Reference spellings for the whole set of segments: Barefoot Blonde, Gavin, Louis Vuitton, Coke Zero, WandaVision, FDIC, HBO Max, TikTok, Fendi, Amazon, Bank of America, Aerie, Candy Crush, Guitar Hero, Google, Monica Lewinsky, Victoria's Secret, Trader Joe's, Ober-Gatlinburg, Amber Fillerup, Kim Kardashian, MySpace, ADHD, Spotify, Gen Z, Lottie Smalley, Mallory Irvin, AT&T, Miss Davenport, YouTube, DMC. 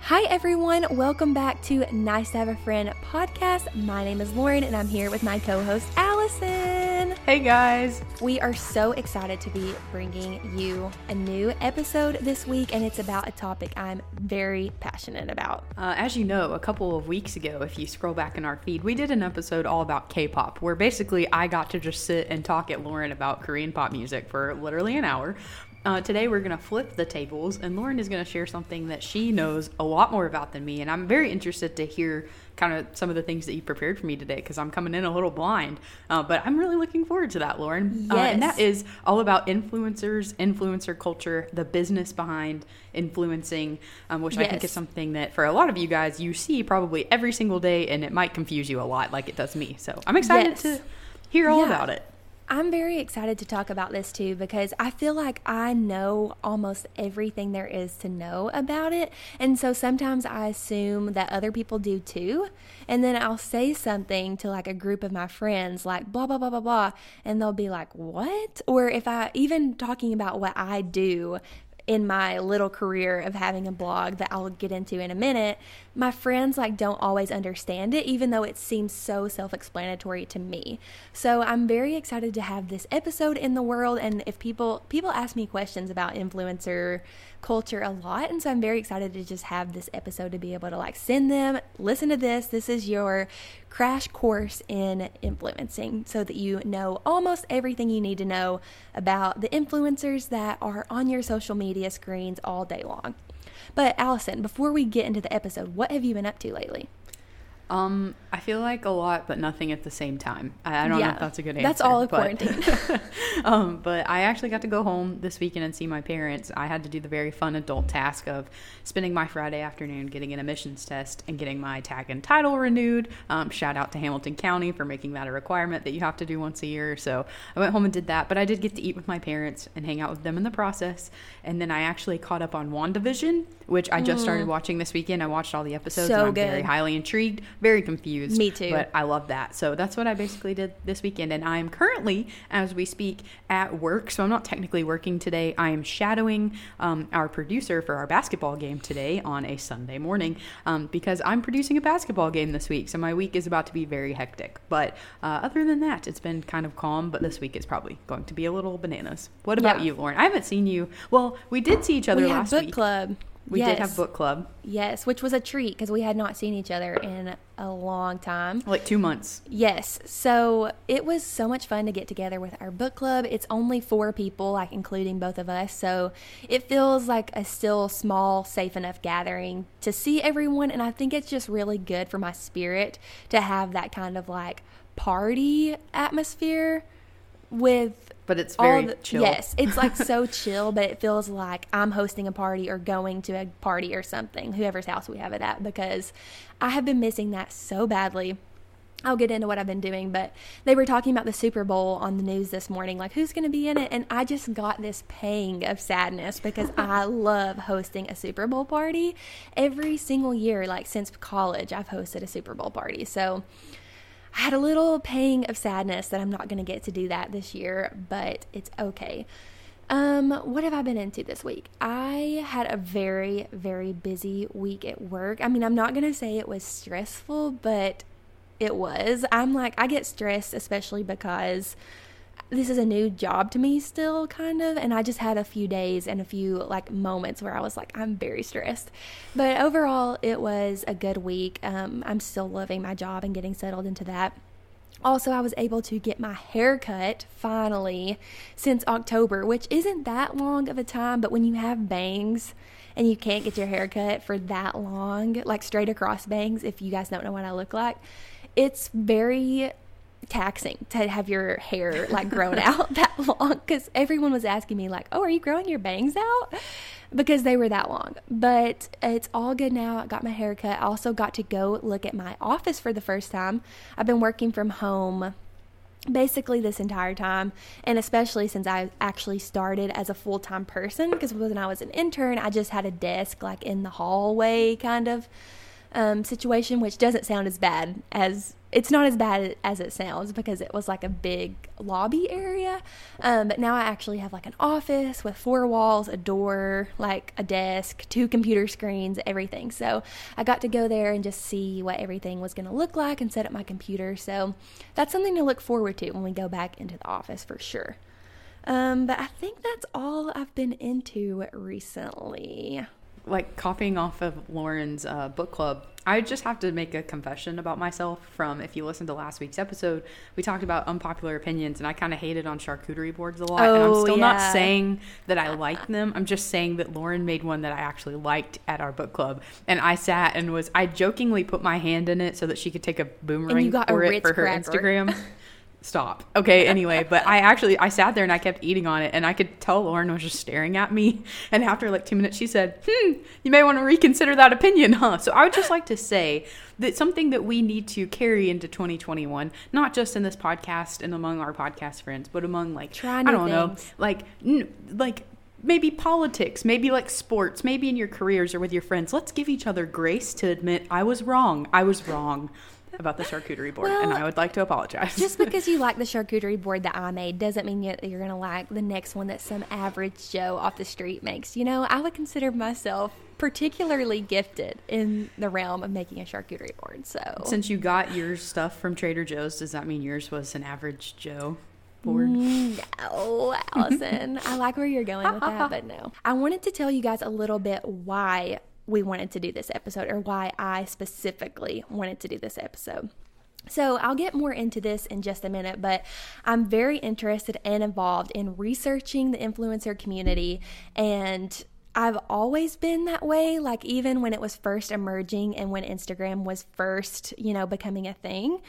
Hi everyone, welcome back to Nice to Have a Friend podcast. My name is Lauren and I'm here with my co-host Allison. Hey guys. We are so excited to be bringing you a new episode this week, and it's about a topic I'm very passionate about. As you know, a couple of weeks ago, if you scroll back in our feed, we did an episode all about K-pop, where basically I got to just sit and talk at Lauren about Korean pop music for literally an hour. Today we're going to flip the tables, and Lauren is going to share something that she knows a lot more about than me, and I'm very interested to hear kind of some of the things that you prepared for me today, because I'm coming in a little blind, but I'm really looking forward to that, Lauren. Yes. And that is all about influencers, influencer culture, the business behind influencing, which yes. I think is something that for a lot of you guys, you see probably every single day, and it might confuse you a lot like it does me, so I'm excited yes. to hear all yeah. about it. I'm very excited to talk about this too, because I feel like I know almost everything there is to know about it. And so sometimes I assume that other people do too. And then I'll say something to like a group of my friends, like blah, blah, blah, blah, blah. And they'll be like, what? Or if I even talking about what I do in my little career of having a blog that I'll get into in a minute, my friends like don't always understand it, even though it seems so self-explanatory to me. So I'm very excited to have this episode in the world, and if people ask me questions about influencer culture a lot, and so I'm very excited to just have this episode to be able to like send them, listen to this. This is your crash course in influencing, so that you know almost everything you need to know about the influencers that are on your social media screens all day long. But Allison, before we get into the episode, what have you been up to lately? I feel like a lot, but nothing at the same time. I don't know if that's a good answer. That's all of quarantine. But I actually got to go home this weekend and see my parents. I had to do the very fun adult task of spending my Friday afternoon getting an emissions test and getting my tag and title renewed. Shout out to Hamilton County for making that a requirement that you have to do once a year. So I went home and did that, but I did get to eat with my parents and hang out with them in the process. And then I actually caught up on WandaVision, which I just started watching this weekend. I watched all the episodes, so and I'm good. Very highly intrigued. Very confused. Me too. But I love that. So that's what I basically did this weekend. And I am currently, as we speak, at work. So I'm not technically working today. I am shadowing our producer for our basketball game today on a Sunday morning because I'm producing a basketball game this week. So my week is about to be very hectic. But other than that, it's been kind of calm. But this week is probably going to be a little bananas. What about you, Lauren? I haven't seen you. Well, we did see each other last week. We had book club. We did have book club. Yes, which was a treat because we had not seen each other in a long time. Like 2 months. Yes. So it was so much fun to get together with our book club. It's only 4 people, like including both of us. So it feels like a still small, safe enough gathering to see everyone. And I think it's just really good for my spirit to have that kind of like party atmosphere with... But it's very chill. Yes, it's like so chill, but it feels like I'm hosting a party or going to a party or something, whoever's house we have it at, because I have been missing that so badly. I'll get into what I've been doing, but they were talking about the Super Bowl on the news this morning, like who's going to be in it, and I just got this pang of sadness because I love hosting a Super Bowl party. Every single year, like since college, I've hosted a Super Bowl party, so... I had a little pang of sadness that I'm not going to get to do that this year, but it's okay. What have I been into this week? I had a very, very busy week at work. I mean, I'm not going to say it was stressful, but it was. I'm like, I get stressed, especially because this is a new job to me still, kind of, and I just had a few days and a few like moments where I was like, I'm very stressed, but overall it was a good week. I'm still loving my job and getting settled into that. Also, I was able to get my hair cut finally since October, which isn't that long of a time, but when you have bangs and you can't get your hair cut for that long, like straight across bangs, if you guys don't know what I look like, it's very taxing to have your hair like grown out that long, because everyone was asking me like, oh, are you growing your bangs out, because they were that long. But it's all good now. I got my hair cut. I also got to go look at my office for the first time. I've been working from home basically this entire time, and especially since I actually started as a full-time person, because when I was an intern I just had a desk like in the hallway kind of. situation, which doesn't sound as bad as, it's not as bad as it sounds because it was like a big lobby area. But now I actually have like an office with 4 walls, a door, like a desk, 2 computer screens, everything. So I got to go there and just see what everything was going to look like and set up my computer. So that's something to look forward to when we go back into the office for sure. But I think that's all I've been into recently. Like copying off of Lauren's book club, I just have to make a confession about myself from, if you listened to last week's episode, we talked about unpopular opinions, and I kind of hated on charcuterie boards a lot. Oh, and I'm still not saying that I like them. I'm just saying that Lauren made one that I actually liked at our book club. And I sat and was, I jokingly put my hand in it so that she could take a boomerang and you got for it for her cracker. Instagram. Stop. Okay, anyway, but I sat there and I kept eating on it, and I could tell Lauren was just staring at me, and after like 2 minutes she said, you may want to reconsider that opinion, huh? So I would just like to say that something that we need to carry into 2021, not just in this podcast and among our podcast friends, but among like, like maybe politics, maybe like sports, maybe in your careers or with your friends, let's give each other grace to admit, I was wrong. About the charcuterie board, and I would like to apologize. Just because you like the charcuterie board that I made doesn't mean that you're going to like the next one that some average Joe off the street makes. You know, I would consider myself particularly gifted in the realm of making a charcuterie board. So, since you got your stuff from Trader Joe's, does that mean yours was an average Joe? No, Allison. I like where you're going with that, but no. I wanted to tell you guys a little bit why we wanted to do this episode, or why I specifically wanted to do this episode. So I'll get more into this in just a minute, but I'm very interested and involved in researching the influencer community, and I've always been that way. Like even when it was first emerging and when Instagram was first, you know, becoming a thing.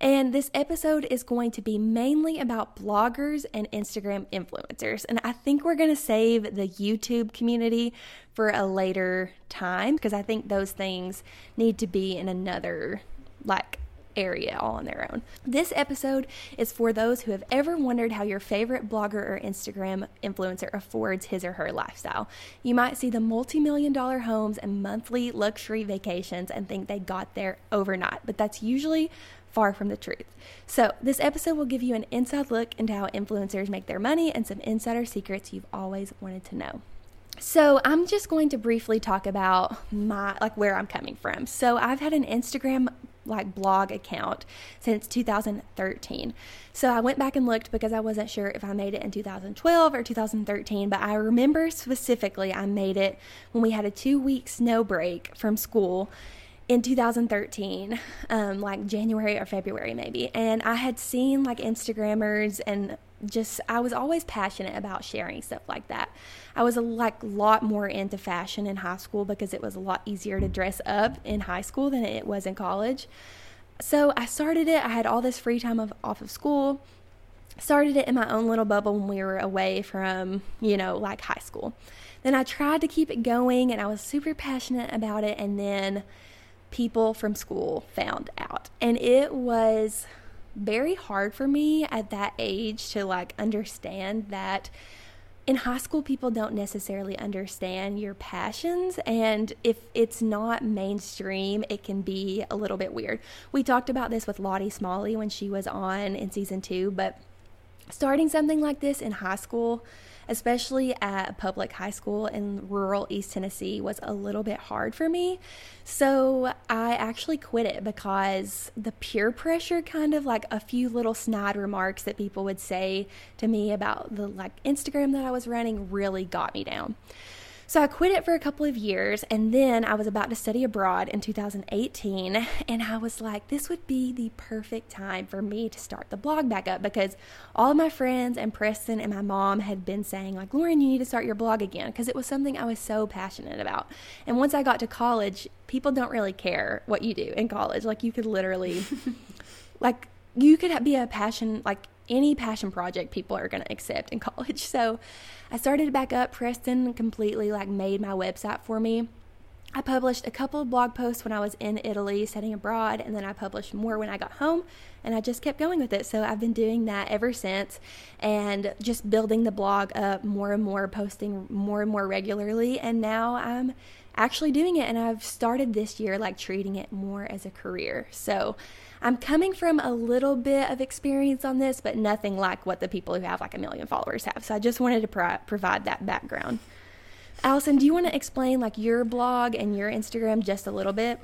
And this episode is going to be mainly about bloggers and Instagram influencers. And I think we're going to save the YouTube community for a later time, because I think those things need to be in another like area all on their own. This episode is for those who have ever wondered how your favorite blogger or Instagram influencer affords his or her lifestyle. You might see the multi-million-dollar homes and monthly luxury vacations and think they got there overnight, but that's usually far from the truth. So this episode will give you an inside look into how influencers make their money and some insider secrets you've always wanted to know. So I'm just going to briefly talk about my, like where I'm coming from. So I've had an Instagram like blog account since 2013. So I went back and looked because I wasn't sure if I made it in 2012 or 2013, but I remember specifically I made it when we had a 2-week snow break from school in 2013, like January or February maybe. And I had seen like Instagrammers, and just I was always passionate about sharing stuff like that. I was a lot more into fashion in high school because it was a lot easier to dress up in high school than it was in college. So I started it. I had all this free time off of school. Started it in my own little bubble when we were away from, you know, like high school. Then I tried to keep it going, and I was super passionate about it. And then people from school found out, and it was very hard for me at that age to like understand that in high school people don't necessarily understand your passions, and if it's not mainstream it can be a little bit weird. We talked about this with Lottie Smalley when she was on in season 2, but starting something like this in high school, especially at a public high school in rural East Tennessee, was a little bit hard for me. So I actually quit it because the peer pressure, kind of like a few little snide remarks that people would say to me about the like Instagram that I was running, really got me down. So I quit it for a couple of years, and then I was about to study abroad in 2018, and I was like, this would be the perfect time for me to start the blog back up, because all of my friends and Preston and my mom had been saying like, Lauren, you need to start your blog again, because it was something I was so passionate about. And once I got to college, people don't really care what you do in college. Like you could literally, like you could be a passion, like any passion project people are going to accept in college. So I started back up. Preston completely like made my website for me. I published a couple of blog posts when I was in Italy studying abroad, and then I published more when I got home, and I just kept going with it. So I've been doing that ever since and just building the blog up more and more, posting more and more regularly, and now I'm actually doing it, and I've started this year like treating it more as a career. So I'm coming from a little bit of experience on this, but nothing like what the people who have like a million followers have. So I just wanted to provide that background. Allison, do you want to explain like your blog and your Instagram just a little bit?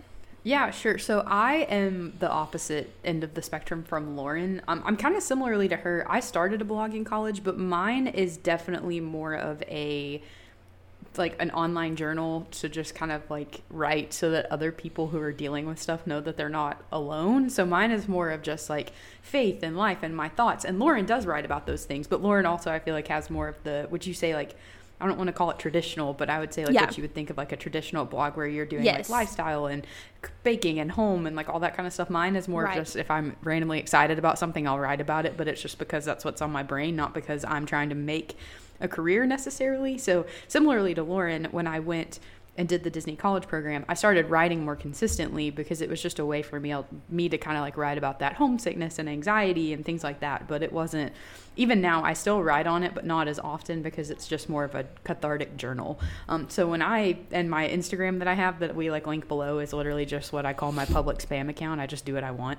Yeah, sure. So I am the opposite end of the spectrum from Lauren. I'm kind of similarly to her. I started a blog in college, but mine is definitely more of a like an online journal to just kind of like write so that other people who are dealing with stuff know that they're not alone. So mine is more of just like faith and life and my thoughts. And Lauren does write about those things, but Lauren also I feel like has more of the, would you say like, I don't want to call it traditional, but I would say like what you would think of like a traditional blog where you're doing like lifestyle and baking and home and like all that kind of stuff. Mine is more of just if I'm randomly excited about something, I'll write about it, but it's just because that's what's on my brain, not because I'm trying to make a career necessarily. So similarly to Lauren, when I went and did the Disney college program, I started writing more consistently because it was just a way for me to kind of like write about that homesickness and anxiety and things like that. But it wasn't, even now I still write on it, but not as often because it's just more of a cathartic journal. So when and my Instagram that I have that we like link below is literally just what I call my public spam account. I just do what I want.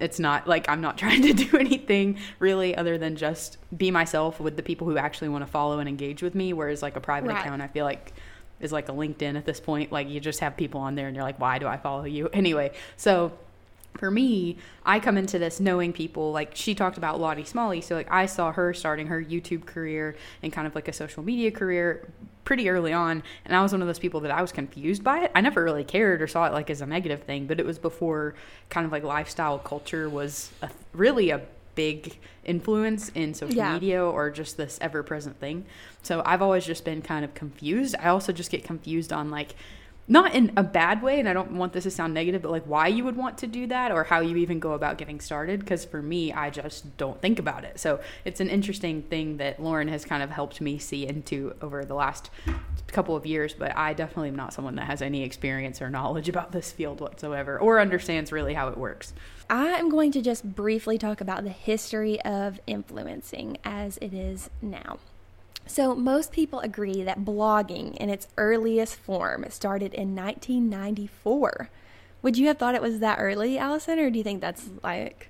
It's not like I'm not trying to do anything really other than just be myself with the people who actually want to follow and engage with me. Whereas like a private account, I feel like is like a LinkedIn at this point. Like you just have people on there and you're like, why do I follow you? Anyway, so for me, I come into this knowing people. Like she talked about Lottie Smalley. So like I saw her starting her YouTube career and kind of like a social media career pretty early on. And I was one of those people that I was confused by it. I never really cared or saw it like as a negative thing, but it was before kind of like lifestyle culture was really a big influence in social media or just this ever-present thing. So I've always just been kind of confused. I also just get confused on like, not in a bad way, and I don't want this to sound negative, but like why you would want to do that or how you even go about getting started, because for me, I just don't think about it. So it's an interesting thing that Lauren has kind of helped me see into over the last couple of years, but I definitely am not someone that has any experience or knowledge about this field whatsoever or understands really how it works. I am going to just briefly talk about the history of influencing as it is now. So most people agree that blogging in its earliest form started in 1994. Would you have thought it was that early, Allison, or do you think that's like...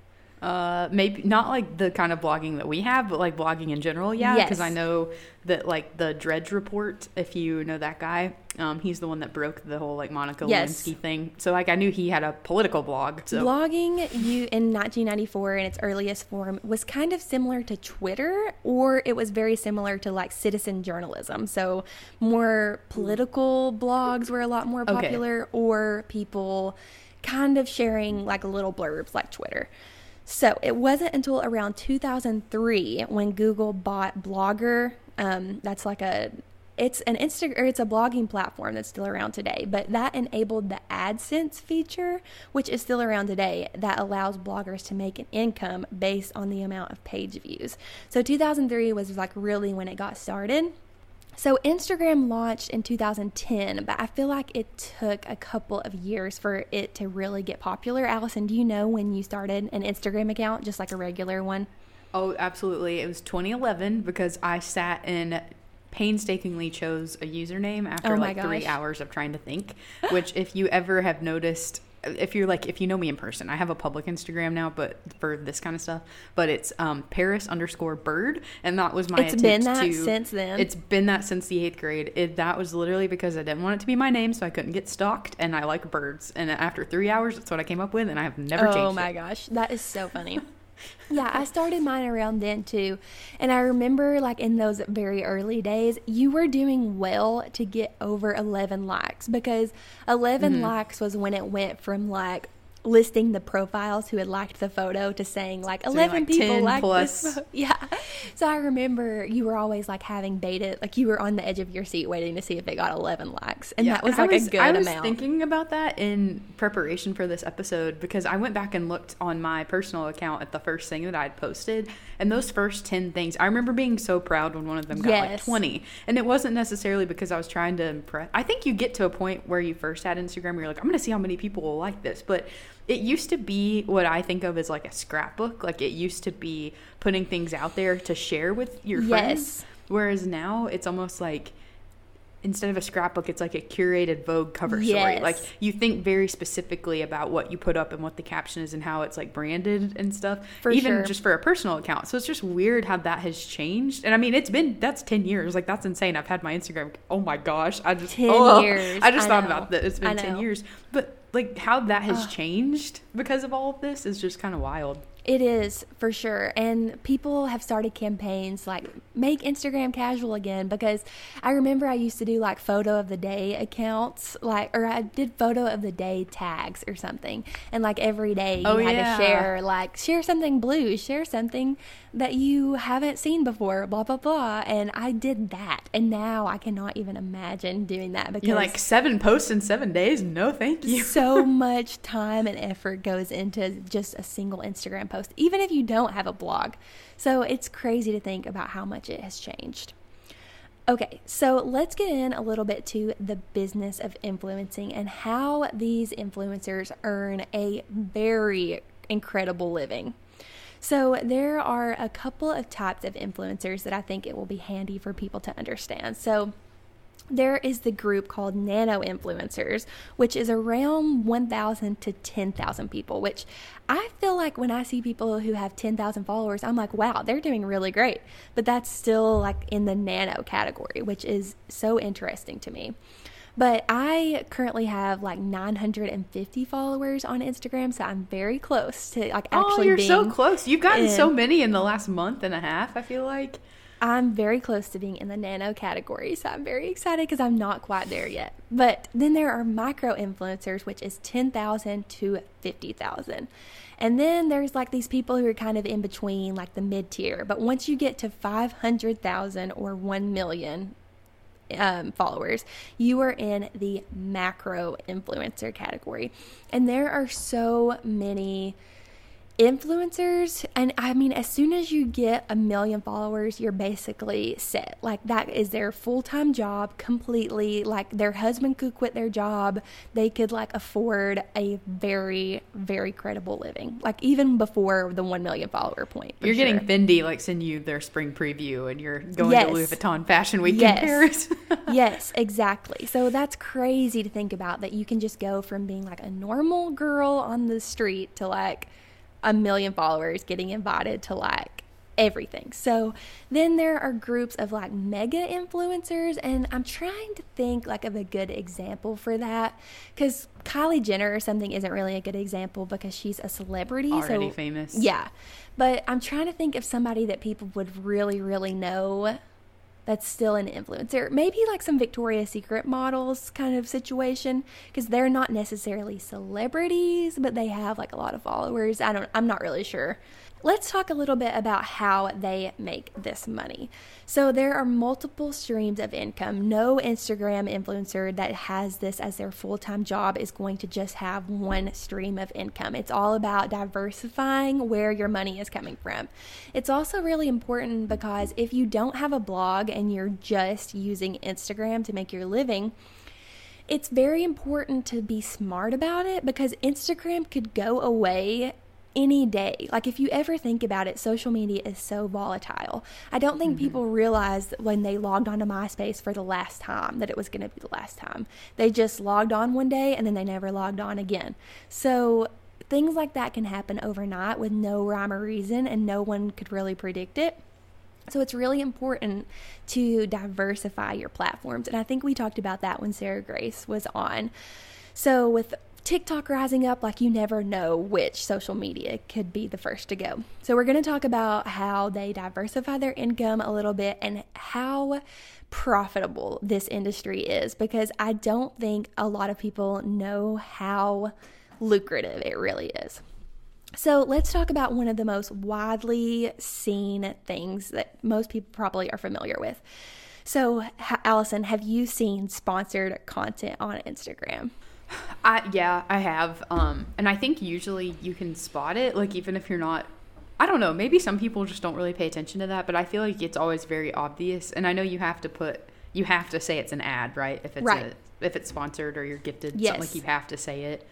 maybe not like the kind of blogging that we have, but like blogging in general. Yeah. Because I know that like the Drudge Report, if you know that guy, he's the one that broke the whole like Monica Lewinsky thing. So like I knew he had a political blog. So blogging in 1994 in its earliest form was kind of similar to Twitter, or it was very similar to like citizen journalism. So more political blogs were a lot more popular or people kind of sharing like little blurbs like Twitter. So it wasn't until around 2003 when Google bought Blogger. That's like it's a blogging platform that's still around today, but that enabled the AdSense feature, which is still around today, that allows bloggers to make an income based on the amount of page views. So 2003 was like really when it got started. So Instagram launched in 2010, but I feel like it took a couple of years for it to really get popular. Allison, do you know when you started an Instagram account, just like a regular one? Oh, absolutely. It was 2011 because I sat and painstakingly chose a username after 3 hours of trying to think, which if you ever have noticed... if you know me in person, I have a public Instagram now, but for this kind of stuff, but it's Paris_bird. And that was my attempt to... It's been that since then. It's been that since the 8th grade. That was literally because I didn't want it to be my name, so I couldn't get stalked, and I like birds. And after 3 hours, that's what I came up with, and I have never changed it. Oh my gosh. That is so funny. Yeah, I started mine around then too. And I remember like in those very early days, you were doing well to get over 11 likes, because 11 likes was when it went from like listing the profiles who had liked the photo to saying like 11 people liked this photo. Yeah. So I remember you were always like having beta, like you were on the edge of your seat waiting to see if they got 11 likes. And that was like a good amount. I was thinking about that in preparation for this episode because I went back and looked on my personal account at the first thing that I had posted, and those first 10 things, I remember being so proud when one of them got like 20. And it wasn't necessarily because I was trying to impress. I think you get to a point where you first had Instagram where you're like, I'm going to see how many people will like this. But it used to be what I think of as like a scrapbook. Like it used to be putting things out there to share with your friends. Whereas now it's almost like instead of a scrapbook, it's like a curated Vogue cover story. Like you think very specifically about what you put up and what the caption is and how it's like branded and stuff. Even just for a personal account. So it's just weird how that has changed. And I mean, it's been, that's 10 years. Like that's insane. I've had my Instagram. Oh my gosh. I just, 10 years. I just thought about that. It's been 10 years. But like how that has changed because of all of this is just kind of wild. It is, for sure. And people have started campaigns like make Instagram casual again, because I remember I used to do like photo of the day accounts, like, or I did photo of the day tags or something. And like every day you had to share, like share something blue, share something that you haven't seen before, blah, blah, blah. And I did that. And now I cannot even imagine doing that because you're like 7 posts in 7 days. No, thank you. So much time and effort goes into just a single Instagram post. Even if you don't have a blog. So it's crazy to think about how much it has changed. Okay, so let's get in a little bit to the business of influencing and how these influencers earn a very incredible living. So there are a couple of types of influencers that I think it will be handy for people to understand. So there is the group called nano influencers, which is around 1,000 to 10,000 people, which I feel like when I see people who have 10,000 followers, I'm like, wow, they're doing really great. But that's still like in the nano category, which is so interesting to me. But I currently have like 950 followers on Instagram, so I'm very close to like actually being. So close. You've gotten so many in the last month and a half, I feel like. I'm very close to being in the nano category, so I'm very excited because I'm not quite there yet. But then there are micro influencers, which is 10,000 to 50,000. And then there's like these people who are kind of in between, like the mid-tier. But once you get to 500,000 or 1 million followers, you are in the macro influencer category. And there are so many influencers, and I mean, as soon as you get 1 million followers, you're basically set. Like that is their full-time job completely. Like their husband could quit their job. They could like afford a very, very credible living. Like even before the 1 million follower point. You're getting Fendi like send you their spring preview and you're going to Louis Vuitton Fashion Week in Paris. Yes, exactly. So that's crazy to think about, that you can just go from being like a normal girl on the street to like 1 million followers getting invited to like everything. So then there are groups of like mega influencers, and I'm trying to think like of a good example for that, because Kylie Jenner or something isn't really a good example because she's a celebrity already, so famous. Yeah, but I'm trying to think of somebody that people would really, really know that's still an influencer. Maybe like some Victoria's Secret models kind of situation, because they're not necessarily celebrities, but they have like a lot of followers. I'm not really sure. Let's talk a little bit about how they make this money. So there are multiple streams of income. No Instagram influencer that has this as their full-time job is going to just have one stream of income. It's all about diversifying where your money is coming from. It's also really important because if you don't have a blog and you're just using Instagram to make your living, it's very important to be smart about it, because Instagram could go away any day. Like if you ever think about it, social media is so volatile. I don't think people realized when they logged onto MySpace for the last time that it was going to be the last time. They just logged on one day and then they never logged on again. So things like that can happen overnight with no rhyme or reason, and no one could really predict it. So it's really important to diversify your platforms. And I think we talked about that when Sarah Grace was on. So with TikTok rising up, like you never know which social media could be the first to go. So we're going to talk about how they diversify their income a little bit and how profitable this industry is, because I don't think a lot of people know how lucrative. It really is. So let's talk about one of the most widely seen things that most people probably are familiar with. So Allison, have you seen sponsored content on Instagram? Yeah, I have. And I think usually you can spot it, like even if you're not, I don't know, maybe some people just don't really pay attention to that, but I feel like it's always very obvious. And I know you have to say it's an ad, right? If it's if it's sponsored or you're gifted, yes. Something like you have to say it.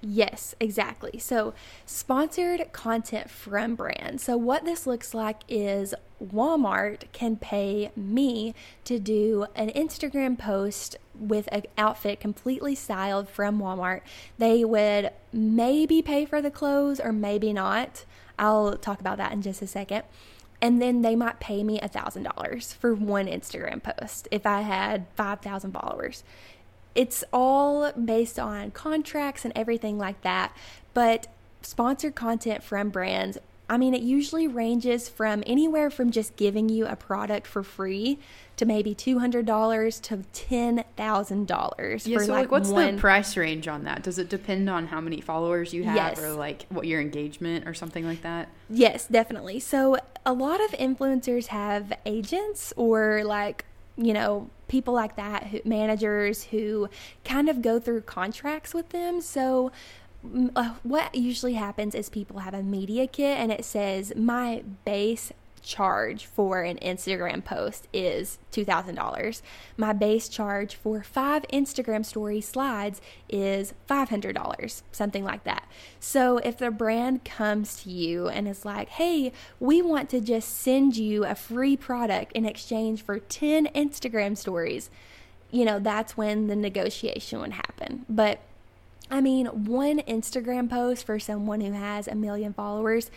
Yes, exactly. So sponsored content from brands. So what this looks like is Walmart can pay me to do an Instagram post with an outfit completely styled from Walmart. They would maybe pay for the clothes or maybe not. I'll talk about that in just a second. And then they might pay me $1,000 for one Instagram post if I had 5,000 followers. It's all based on contracts and everything like that. But sponsored content from brands, I mean, it usually ranges from anywhere from just giving you a product for free to maybe $200 to $10,000. Yeah, so what's the price range on that? Does it depend on how many followers you have, yes, or like what your engagement or something like that? Yes, definitely. So a lot of influencers have agents or like, you know, people like that, managers who kind of go through contracts with them. So what usually happens is people have a media kit and it says my base charge for an Instagram post is $2,000. My base charge for 5 Instagram story slides is $500, something like that. So if the brand comes to you and is like, hey, we want to just send you a free product in exchange for 10 Instagram stories, you know, that's when the negotiation would happen. But I mean, one Instagram post for someone who has 1 million followers,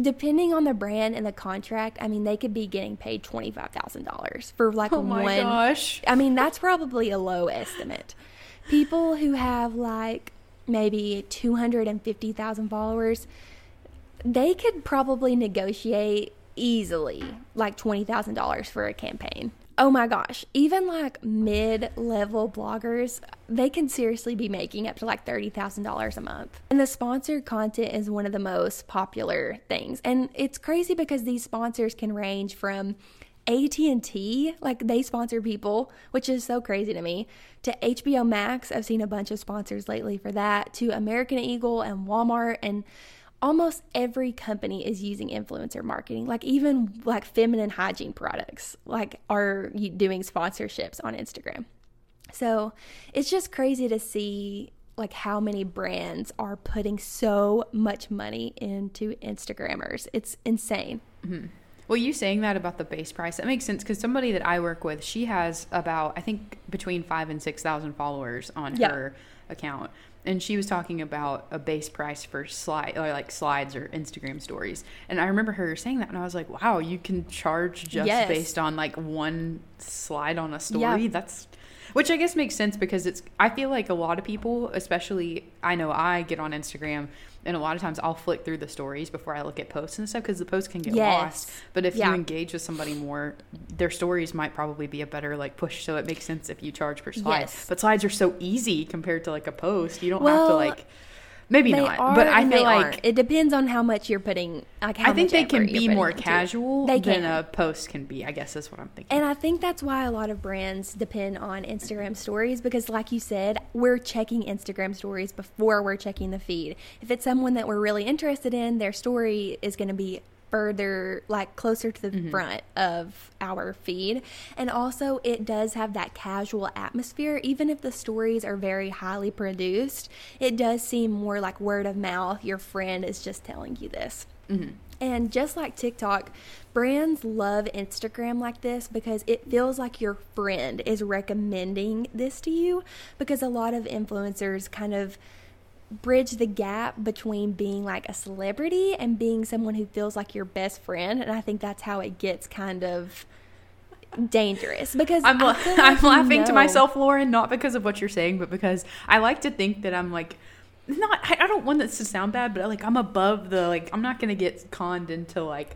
depending on the brand and the contract, I mean, they could be getting paid $25,000 for like one. Oh my gosh. I mean, that's probably a low estimate. People who have like maybe 250,000 followers, they could probably negotiate easily like $20,000 for a campaign. Oh my gosh, even like mid-level bloggers, they can seriously be making up to like $30,000 a month. And the sponsored content is one of the most popular things. And it's crazy because these sponsors can range from AT&T, like they sponsor people, which is so crazy to me, to HBO Max. I've seen a bunch of sponsors lately for that, to American Eagle and Walmart, and almost every company is using influencer marketing. Like even like feminine hygiene products like are doing sponsorships on Instagram. So it's just crazy to see like how many brands are putting so much money into Instagrammers. It's insane. Mm-hmm. Well, you saying that about the base price, that makes sense because somebody that I work with, she has about, I think, between 5,000 and 6,000 followers on her account. And she was talking about a base price for slides or Instagram stories. And I remember her saying that, and I was like, wow, you can charge just based on like one slide on a story. Yeah. Which I guess makes sense because I feel like a lot of people, especially I know I get on Instagram and a lot of times I'll flick through the stories before I look at posts and stuff because the posts can get lost. But if you engage with somebody more, their stories might probably be a better like push. So it makes sense if you charge per slide. Yes. But slides are so easy compared to like a post. You don't have to like... Maybe they not, are, but I feel like... Aren't. It depends on how much you're putting... Like how I think much they can be more casual than a post can be, I guess is what I'm thinking. And I think that's why a lot of brands depend on Instagram stories because like you said, we're checking Instagram stories before we're checking the feed. If it's someone that we're really interested in, their story is going to be further, like closer to the front of our feed. And also it does have that casual atmosphere. Even if the stories are very highly produced, it does seem more like word of mouth. Your friend is just telling you this. Mm-hmm. And just like TikTok, brands love Instagram like this because it feels like your friend is recommending this to you because a lot of influencers kind of bridge the gap between being like a celebrity and being someone who feels like your best friend, and I think that's how it gets kind of dangerous because I'm laughing to myself, Lauren, not because of what you're saying, but because I like to think that I'm like I don't want this to sound bad, but I'm above the I'm not gonna get conned into buying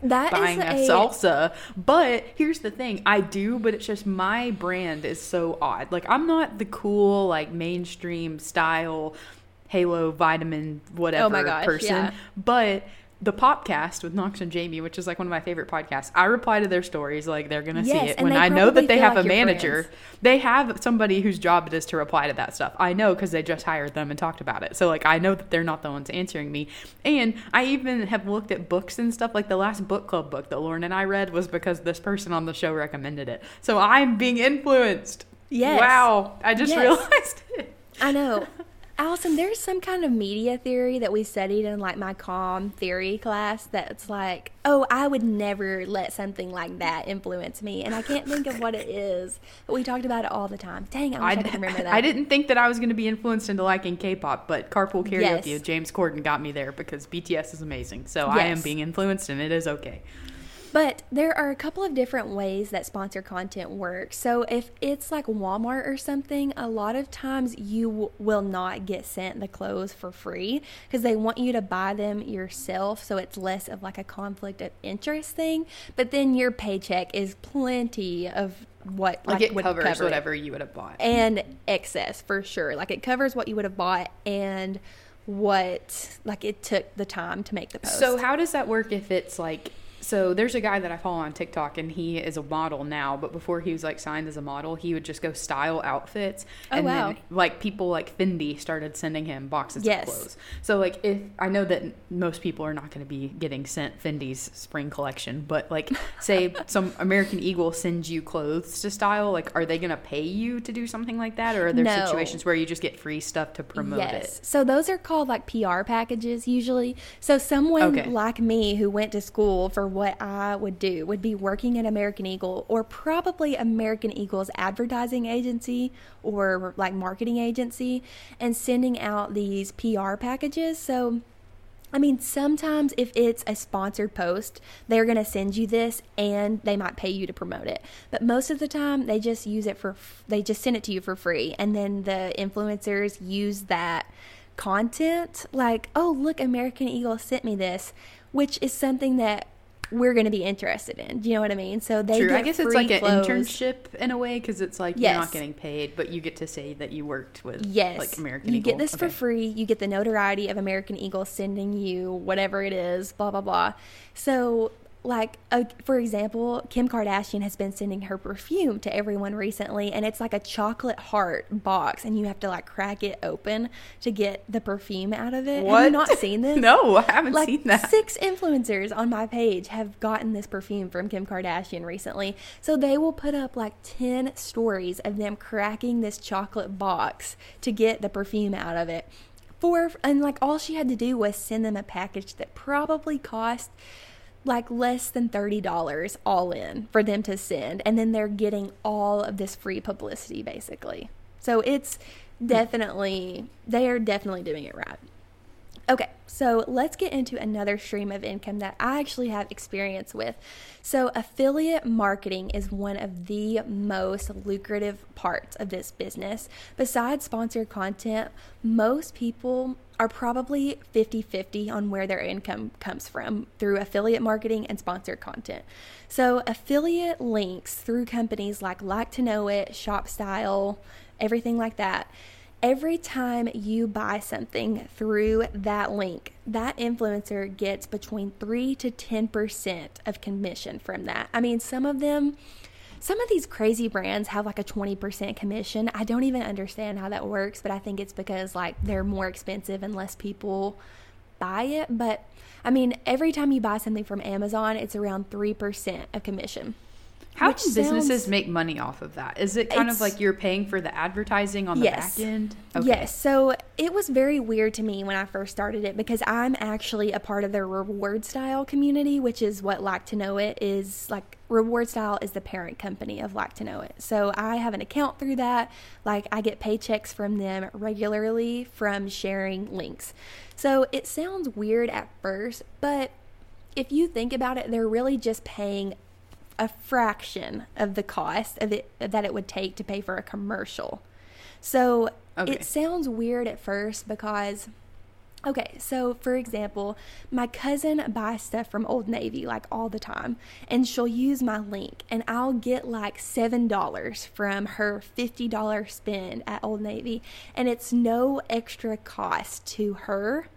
a salsa. But here's the thing, I do, but it's just my brand is so odd. I'm not the cool mainstream style halo vitamin whatever person. Yeah. But the podcast with Knox and Jamie, which is like one of my favorite podcasts, I reply to their stories like they're going to see it. When I know that they have like a manager, they have somebody whose job it is to reply to that stuff. I know because they just hired them and talked about it. So like I know that they're not the ones answering me. And I even have looked at books and stuff. Like the last book club book that Lauren and I read was because this person on the show recommended it. So I'm being influenced. Yes. Wow. I just realized it. I know. Allison, there's some kind of media theory that we studied in, like, my comm theory class that's like, oh, I would never let something like that influence me. And I can't think of what it is. But we talked about it all the time. Dang, I wish I could remember that. I didn't think that I was going to be influenced into liking K-pop, but Carpool Karaoke, James Corden got me there because BTS is amazing. So I am being influenced, and it is okay. But there are a couple of different ways that sponsor content works. So if it's like Walmart or something, a lot of times you will not get sent the clothes for free because they want you to buy them yourself. So it's less of like a conflict of interest thing. But then your paycheck is plenty of what like it covers whatever you would have bought. And excess for sure. Like it covers what you would have bought and what like it took the time to make the post. So how does that work if it's like... So there's a guy that I follow on TikTok, and he is a model now. But before he was, like, signed as a model, he would just go style outfits. And then, like, people like Fendi started sending him boxes of clothes. So, like, if I know that most people are not going to be getting sent Fendi's spring collection. But, like, say some American Eagle sends you clothes to style. Like, are they going to pay you to do something like that? Or are there situations where you just get free stuff to promote it? So those are called, like, PR packages usually. So someone like me who went to school for what I would do would be working at American Eagle or probably American Eagle's advertising agency or like marketing agency and sending out these PR packages. So, I mean, sometimes if it's a sponsored post, they're going to send you this and they might pay you to promote it. But most of the time they just use it for, they just send it to you for free. And then the influencers use that content like, oh, look, American Eagle sent me this, which is something that we're going to be interested in. Do you know what I mean? So they get free I guess it's like clothes. An internship in a way because it's like you're not getting paid, but you get to say that you worked with like American Eagle. You get this for free. You get the notoriety of American Eagle sending you whatever it is, blah, blah, blah. So like, for example, Kim Kardashian has been sending her perfume to everyone recently, and it's like a chocolate heart box, and you have to like crack it open to get the perfume out of it. What? Have you not seen this? No, I haven't like, seen that. 6 influencers on my page have gotten this perfume from Kim Kardashian recently. So they will put up like 10 stories of them cracking this chocolate box to get the perfume out of it. And like all she had to do was send them a package that probably cost like less than $30 all in for them to send. And then they're getting all of this free publicity basically. So it's definitely, they are definitely doing it right. Okay, so let's get into another stream of income that I actually have experience with. So affiliate marketing is one of the most lucrative parts of this business. Besides sponsored content, most people are probably 50-50 on where their income comes from through affiliate marketing and sponsored content. So affiliate links through companies like to Know It, Shop Style, everything like that. Every time you buy something through that link, that influencer gets between 3 to 10% of commission from that. I mean, some of these crazy brands have like a 20% commission. I don't even understand how that works, but I think it's because like they're more expensive and less people buy it. But I mean, every time you buy something from Amazon, it's around 3% of commission. How do businesses make money off of that? Is it kind of like you're paying for the advertising on the back end? Okay. Yes. So it was very weird to me when I first started it because I'm actually a part of the Reward Style community, which is what Like to Know It is. Like Reward Style is the parent company of Like to Know It. So I have an account through that. Like I get paychecks from them regularly from sharing links. So it sounds weird at first, but if you think about it, they're really just paying a fraction of the cost of it that it would take to pay for a commercial. So it sounds weird at first because Okay, so for example, my cousin buys stuff from Old Navy like all the time, and she'll use my link, and I'll get like $7 from her $50 spend at Old Navy, and it's no extra cost to her,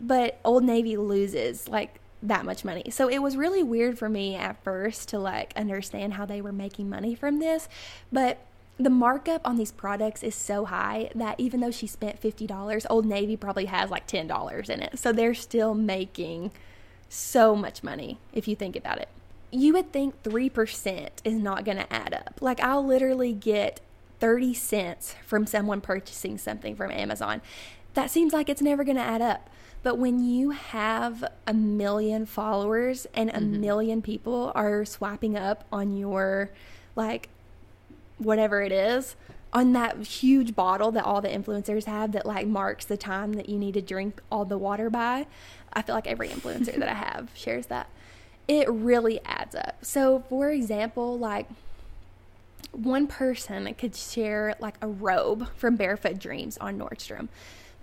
but Old Navy loses like that much money. So it was really weird for me at first to like understand how they were making money from this, but the markup on these products is so high that even though she spent $50, Old Navy probably has like $10 in it. So they're still making so much money if you think about it. You would think 3% is not going to add up. Like I'll literally get 30 cents from someone purchasing something from Amazon. That seems like it's never going to add up. But when you have 1 million followers and a million people are swiping up on your like whatever it is, on that huge bottle that all the influencers have that like marks the time that you need to drink all the water by. I feel like every influencer that I have shares that. It really adds up. So for example, like one person could share like a robe from Barefoot Dreams on Nordstrom.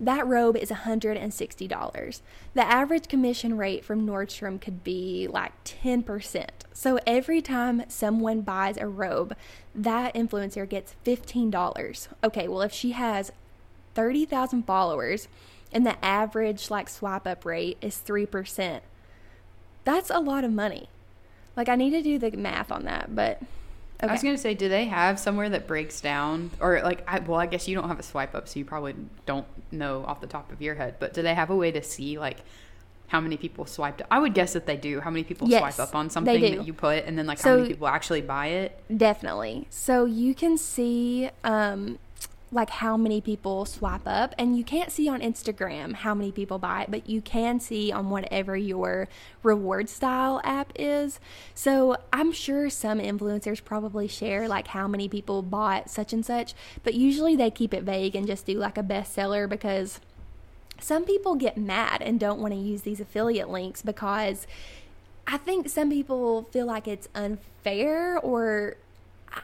That robe is $160. The average commission rate from Nordstrom could be like 10%. So every time someone buys a robe, that influencer gets $15. Okay, well, if she has 30,000 followers and the average like swipe up rate is 3%, that's a lot of money. Like I need to do the math on that, but... Okay. I was going to say, do they have somewhere that breaks down or like, I guess you don't have a swipe up, so you probably don't know off the top of your head, but do they have a way to see like how many people swiped up? I would guess that they do. How many people swipe up on something that you put and then like how many people actually buy it? Definitely. So you can see like how many people swipe up, and you can't see on Instagram how many people buy it, but you can see on whatever your Reward Style app is. So I'm sure some influencers probably share like how many people bought such and such, but usually they keep it vague and just do like a bestseller, because some people get mad and don't want to use these affiliate links because I think some people feel like it's unfair, or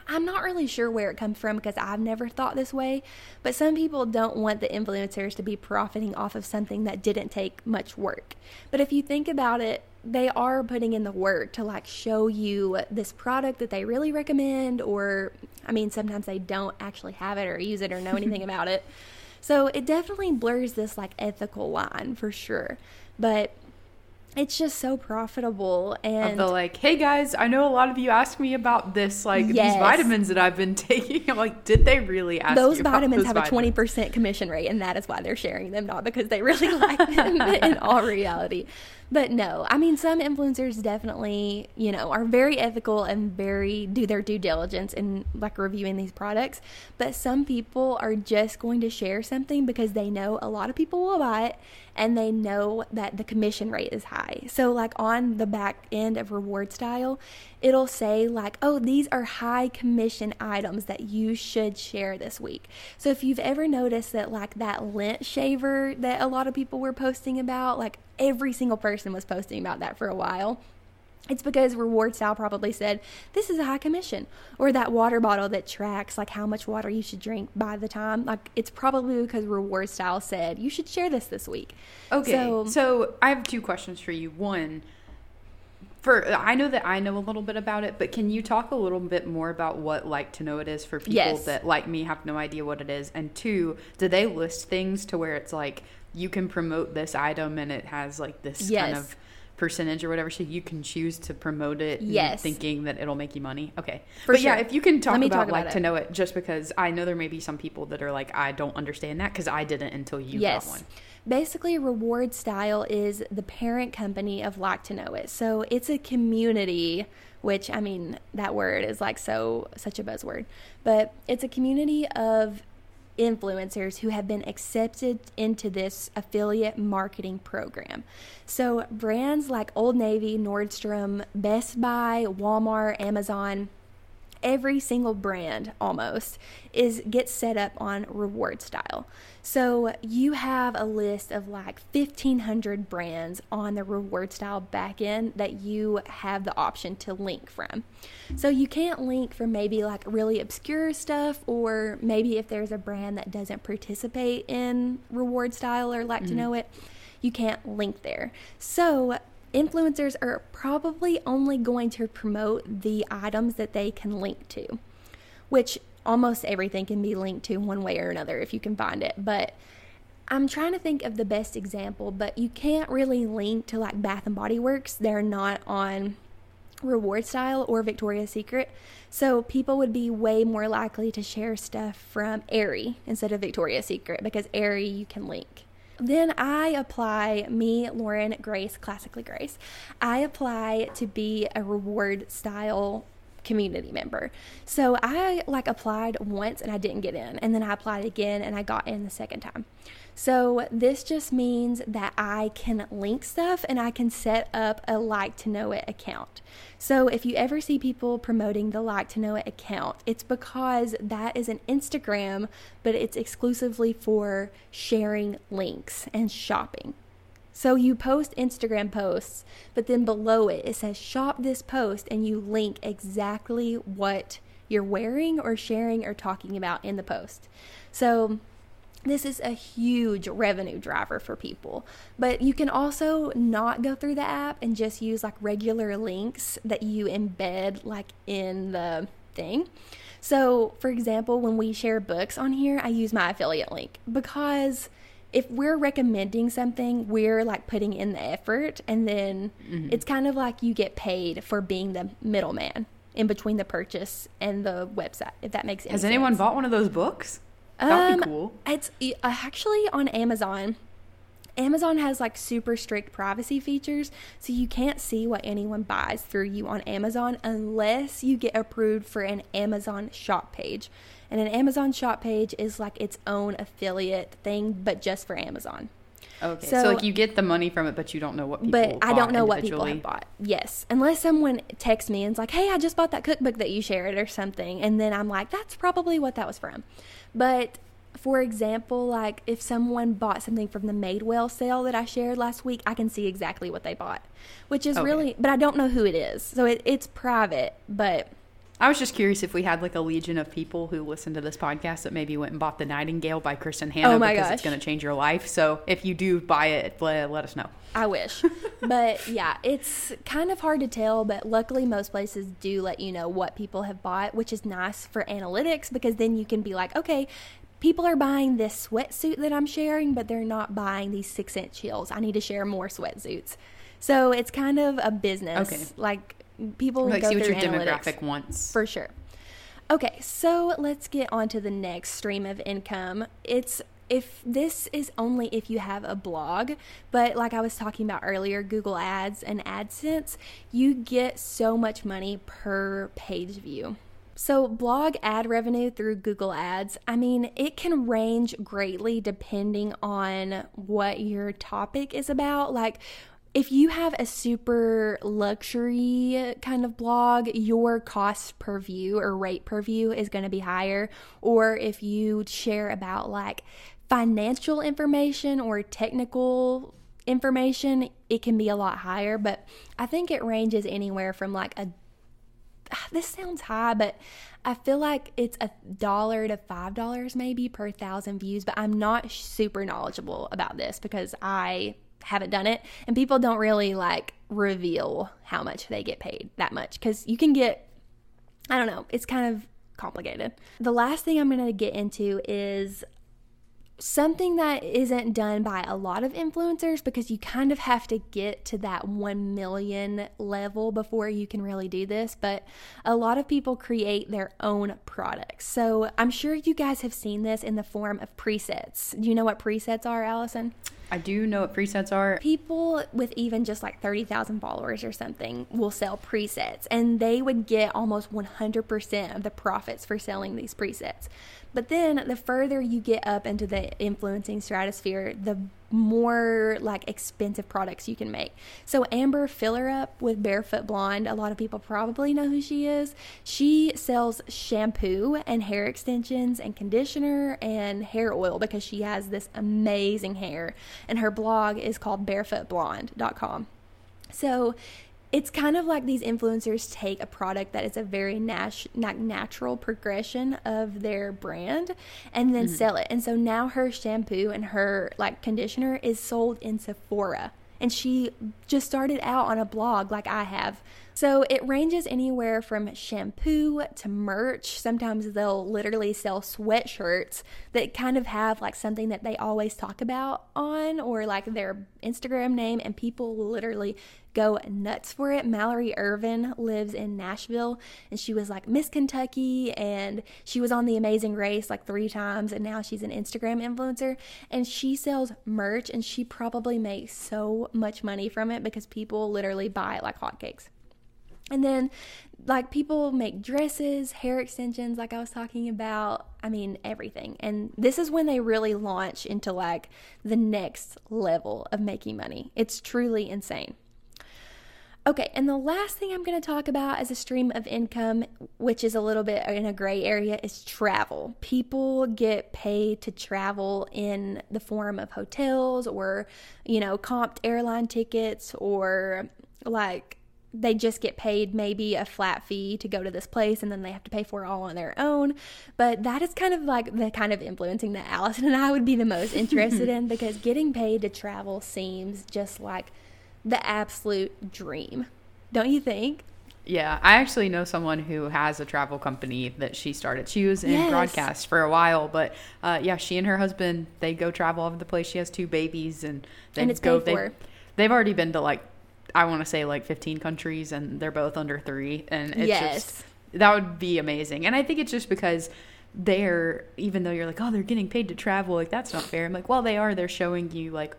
I'm not really sure where it comes from because I've never thought this way, but some people don't want the influencers to be profiting off of something that didn't take much work. But if you think about it, they are putting in the work to like show you this product that they really recommend, or I mean, sometimes they don't actually have it or use it or know anything about it. So it definitely blurs this like ethical line for sure. But it's just so profitable. And they're like, hey guys, I know a lot of you asked me about this, like these vitamins that I've been taking. I'm like, did they really ask those you vitamins about those vitamins? Have a 20% commission rate, and that is why they're sharing them, not because they really like them in all reality. But no, I mean, some influencers definitely, you know, are very ethical and very do their due diligence in like reviewing these products. But some people are just going to share something because they know a lot of people will buy it, and they know that the commission rate is high. So like on the back end of Reward Style, it'll say like, oh, these are high commission items that you should share this week. So if you've ever noticed that like that lint shaver that a lot of people were posting about, like every single person was posting about that for a while, it's because Reward Style probably said, this is a high commission. Or that water bottle that tracks like how much water you should drink by the time, like it's probably because Reward Style said, you should share this week. Okay, so I have two questions for you. One, I know that I know a little bit about it, but can you talk a little bit more about what Like to Know It is for people that like me have no idea what it is? And two, do they list things to where it's like, you can promote this item and it has like this kind of percentage or whatever, so you can choose to promote it thinking that it'll make you money? Okay. Yeah, if you can talk about Like to Know It, just because I know there may be some people that are like, I don't understand that because I didn't until you got one. Basically, Reward Style is the parent company of Like to Know It. So it's a community, which I mean, that word is like such a buzzword, but it's a community of influencers who have been accepted into this affiliate marketing program. So brands like Old Navy, Nordstrom, Best Buy, Walmart, Amazon, every single brand almost gets set up on Reward Style. So you have a list of like 1,500 brands on the Reward Style backend that you have the option to link from. So you can't link from maybe like really obscure stuff, or maybe if there's a brand that doesn't participate in Reward Style or Like to Know It, you can't link there. So influencers are probably only going to promote the items that they can link to, which almost everything can be linked to one way or another if you can find it. But I'm trying to think of the best example, but you can't really link to like Bath and Body Works. They're not on Reward Style or Victoria's Secret. So people would be way more likely to share stuff from Aerie instead of Victoria's Secret, because Aerie you can link. Then I apply, me, Lauren Grace, Classically Grace, I apply to be a Reward Style community member. So I like applied once and I didn't get in, and then I applied again and I got in the second time. So this just means that I can link stuff and I can set up a Like to Know It account. So if you ever see people promoting the Like to Know It account, it's because that is an Instagram, but it's exclusively for sharing links and shopping. So you post Instagram posts, but then below it, it says shop this post, and you link exactly what you're wearing or sharing or talking about in the post. So this is a huge revenue driver for people. But you can also not go through the app and just use like regular links that you embed like in the thing. So for example, when we share books on here, I use my affiliate link, because if we're recommending something, we're like putting in the effort, and then it's kind of like you get paid for being the middleman in between the purchase and the website, if that makes any sense. Has anyone bought one of those books? That would be cool. It's actually on Amazon. Amazon has like super strict privacy features, so you can't see what anyone buys through you on Amazon unless you get approved for an Amazon shop page. And an Amazon shop page is like its own affiliate thing, but just for Amazon. Okay, so like you get the money from it, but you don't know what people bought. But I don't know what people have bought. Yes, unless someone texts me and's like, hey, I just bought that cookbook that you shared or something. And then I'm like, that's probably what that was from. But for example, like if someone bought something from the Madewell sale that I shared last week, I can see exactly what they bought, which is really, but I don't know who it is. So it's private, but I was just curious if we had like a legion of people who listened to this podcast that maybe went and bought The Nightingale by Kristen Hannah, because it's going to change your life. So if you do buy it, let us know. I wish. But yeah, it's kind of hard to tell, but luckily most places do let you know what people have bought, which is nice for analytics, because then you can be like, okay, people are buying this sweatsuit that I'm sharing, but they're not buying these 6-inch heels. I need to share more sweatsuits. So it's kind of a business. Okay. Like people like go see what your demographic wants. For sure. Okay, so let's get on to the next stream of income. This is only if you have a blog, but like I was talking about earlier, Google Ads and AdSense, you get so much money per page view. So blog ad revenue through Google Ads, I mean, it can range greatly depending on what your topic is about. Like if you have a super luxury kind of blog, your cost per view or rate per view is going to be higher. Or if you share about like financial information or technical information, it can be a lot higher. But I think it ranges anywhere from like this sounds high, but I feel like it's $1 to $5 maybe per 1,000 views, but I'm not super knowledgeable about this because I haven't done it, and people don't really like reveal how much they get paid that much, because you can get, I don't know, it's kind of complicated. The last thing I'm going to get into is something that isn't done by a lot of influencers, because you kind of have to get to that 1 million level before you can really do this, but a lot of people create their own products. So I'm sure you guys have seen this in the form of presets. Do you know what presets are, Allison? I do know what presets are. People with even just like 30,000 followers or something will sell presets, and they would get almost 100% of the profits for selling these presets. But then the further you get up into the influencing stratosphere, the more like expensive products you can make. So Amber Filler Up with Barefoot Blonde, a lot of people probably know who she is. She sells shampoo and hair extensions and conditioner and hair oil because she has this amazing hair, and her blog is called barefootblonde.com. So it's kind of like these influencers take a product that is a very natural progression of their brand and then sell it. And so now her shampoo and her like conditioner is sold in Sephora. And she just started out on a blog like I have. So it ranges anywhere from shampoo to merch. Sometimes they'll literally sell sweatshirts that kind of have like something that they always talk about on, or like their Instagram name, and people will literally go nuts for it. Mallory Irvin lives in Nashville, and she was like Miss Kentucky, and she was on The Amazing Race like 3 times, and now she's an Instagram influencer, and she sells merch, and she probably makes so much money from it because people literally buy it like hotcakes. And then like people make dresses, hair extensions, like I was talking about, I mean, everything. And this is when they really launch into like the next level of making money. It's truly insane. Okay, and the last thing I'm going to talk about as a stream of income, which is a little bit in a gray area, is travel. People get paid to travel in the form of hotels or, you know, comped airline tickets, or like they just get paid maybe a flat fee to go to this place, and then they have to pay for it all on their own. But that is kind of like the kind of influencing that Allison and I would be the most interested in, because getting paid to travel seems just like the absolute dream, don't you think? Yeah, I actually know someone who has a travel company that she started. She was in broadcast for a while, but yeah, she and her husband, they go travel all over the place. She has 2 babies, and they go. They've already been to like, I want to say like 15 countries, and they're both under 3, and it's just, that would be amazing. And I think it's just because they're, even though you're like, oh, they're getting paid to travel, like that's not fair. I'm like, well, they are. They're showing you like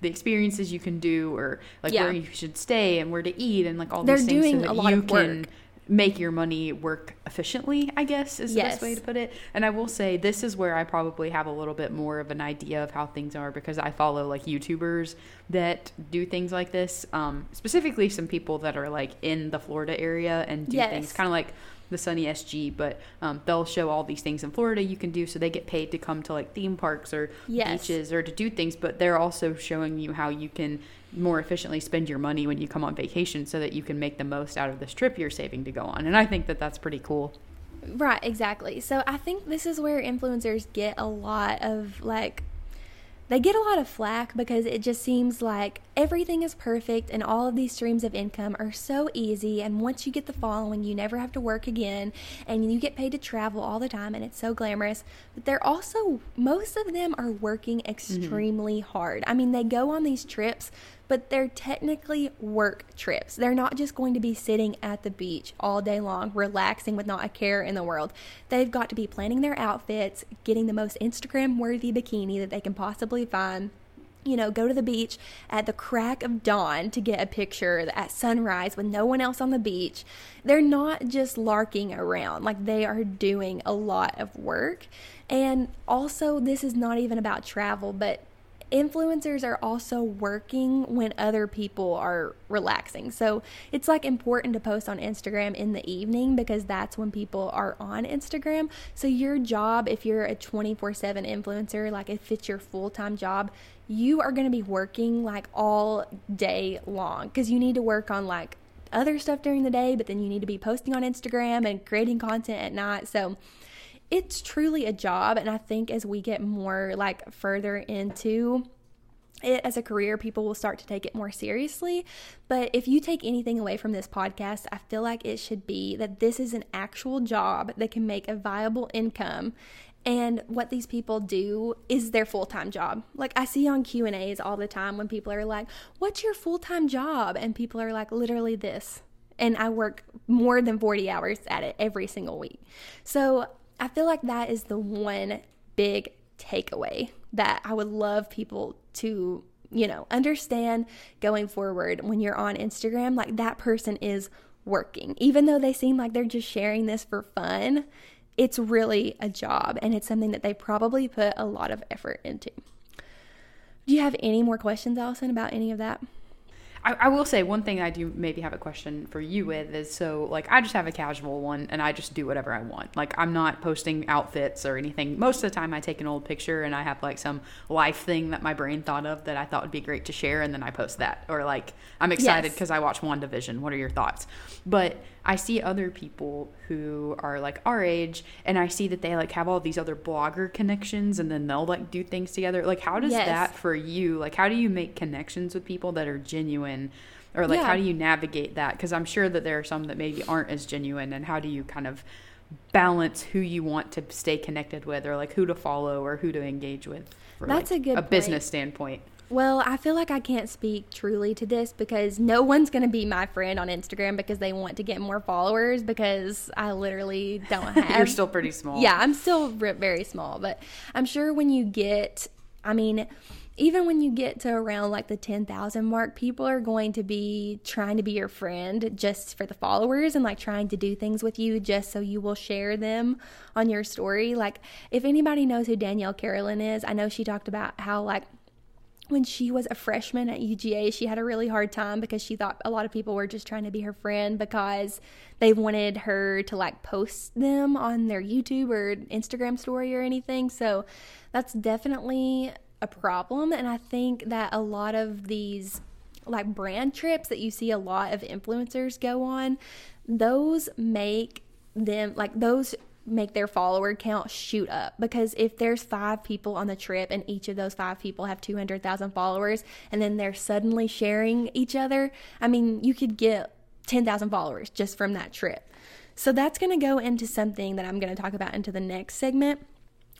the experiences you can do, or like where you should stay and where to eat and like all these things, so that you can make your money work efficiently, I guess is the best way to put it. And I will say this is where I probably have a little bit more of an idea of how things are, because I follow like YouTubers that do things like this, specifically some people that are like in the Florida area and do things kind of like the Sunny SG, but they'll show all these things in Florida you can do, so they get paid to come to like theme parks or beaches or to do things, but they're also showing you how you can more efficiently spend your money when you come on vacation, so that you can make the most out of this trip you're saving to go on. And I think that that's pretty cool. Right, exactly. So I think this is where influencers get a lot of like, they get a lot of flack, because it just seems like everything is perfect and all of these streams of income are so easy, and once you get the following, you never have to work again, and you get paid to travel all the time, and it's so glamorous. But they're also, most of them are working extremely hard. I mean, they go on these trips, but they're technically work trips. They're not just going to be sitting at the beach all day long, relaxing with not a care in the world. They've got to be planning their outfits, getting the most Instagram-worthy bikini that they can possibly find, you know, go to the beach at the crack of dawn to get a picture at sunrise with no one else on the beach. They're not just larking around. Like, they are doing a lot of work. And also, this is not even about travel, but influencers are also working when other people are relaxing. So it's like important to post on Instagram in the evening, because that's when people are on Instagram. So your job, if you're a 24/7 influencer, like if it's your full-time job, you are going to be working like all day long, because you need to work on like other stuff during the day, but then you need to be posting on Instagram and creating content at night. So it's truly a job, and I think as we get more like further into it as a career, people will start to take it more seriously. But if you take anything away from this podcast, I feel like it should be that this is an actual job that can make a viable income, and what these people do is their full-time job. Like, I see on Q&As all the time when people are like, what's your full-time job? And people are like, literally this, and I work more than 40 hours at it every single week. So I feel like that is the one big takeaway that I would love people to, you know, understand going forward. When you're on Instagram, like, that person is working. Even though they seem like they're just sharing this for fun, it's really a job, and it's something that they probably put a lot of effort into. Do you have any more questions, Allison, about any of that? I will say one thing I do maybe have a question for you with is, so like I just have a casual one and I just do whatever I want. Like I'm not posting outfits or anything. Most of the time I take an old picture and I have like some life thing that my brain thought of that I thought would be great to share, and then I post that. Or like I'm excited because I watch WandaVision. What are your thoughts? But I see other people who are like our age and I see that they like have all these other blogger connections and then they'll like do things together. Like how does that for you, like how do you make connections with people that are genuine, or like how do you navigate that? Because I'm sure that there are some that maybe aren't as genuine, and how do you kind of balance who you want to stay connected with, or like who to follow or who to engage with? That's like a good point. Business standpoint. Well, I feel like I can't speak truly to this because no one's going to be my friend on Instagram because they want to get more followers, because I literally don't have. You're still pretty small. Yeah, I'm still very small. But I'm sure when you get, I mean, even when you get to around like the 10,000 mark, people are going to be trying to be your friend just for the followers and like trying to do things with you just so you will share them on your story. Like if anybody knows who Danielle Carolyn is, I know she talked about how like when she was a freshman at UGA, she had a really hard time because she thought a lot of people were just trying to be her friend because they wanted her to like post them on their YouTube or Instagram story or anything. So that's definitely a problem. And I think that a lot of these like brand trips that you see a lot of influencers go on, those make them like those make their follower count shoot up, because if there's 5 people on the trip and each of those 5 people have 200,000 followers and then they're suddenly sharing each other, I mean, you could get 10,000 followers just from that trip. So that's going to go into something that I'm going to talk about into the next segment,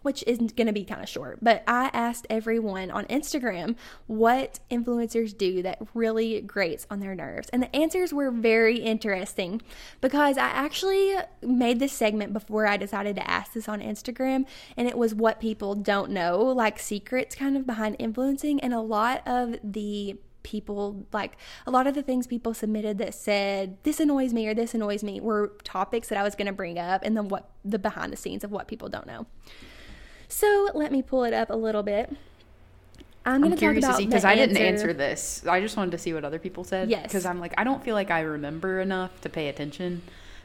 which is going to be kind of short. But I asked everyone on Instagram what influencers do that really grates on their nerves. And the answers were very interesting, because I actually made this segment before I decided to ask this on Instagram. And it was what people don't know, like secrets kind of behind influencing. And a lot of the people, like a lot of the things people submitted that said this annoys me or this annoys me were topics that I was going to bring up, and then what the behind the scenes of what people don't know. So let me pull it up a little bit. I'm curious to see, because I didn't answer this. I just wanted to see what other people said. Yes. Because I'm like, I don't feel like I remember enough to pay attention,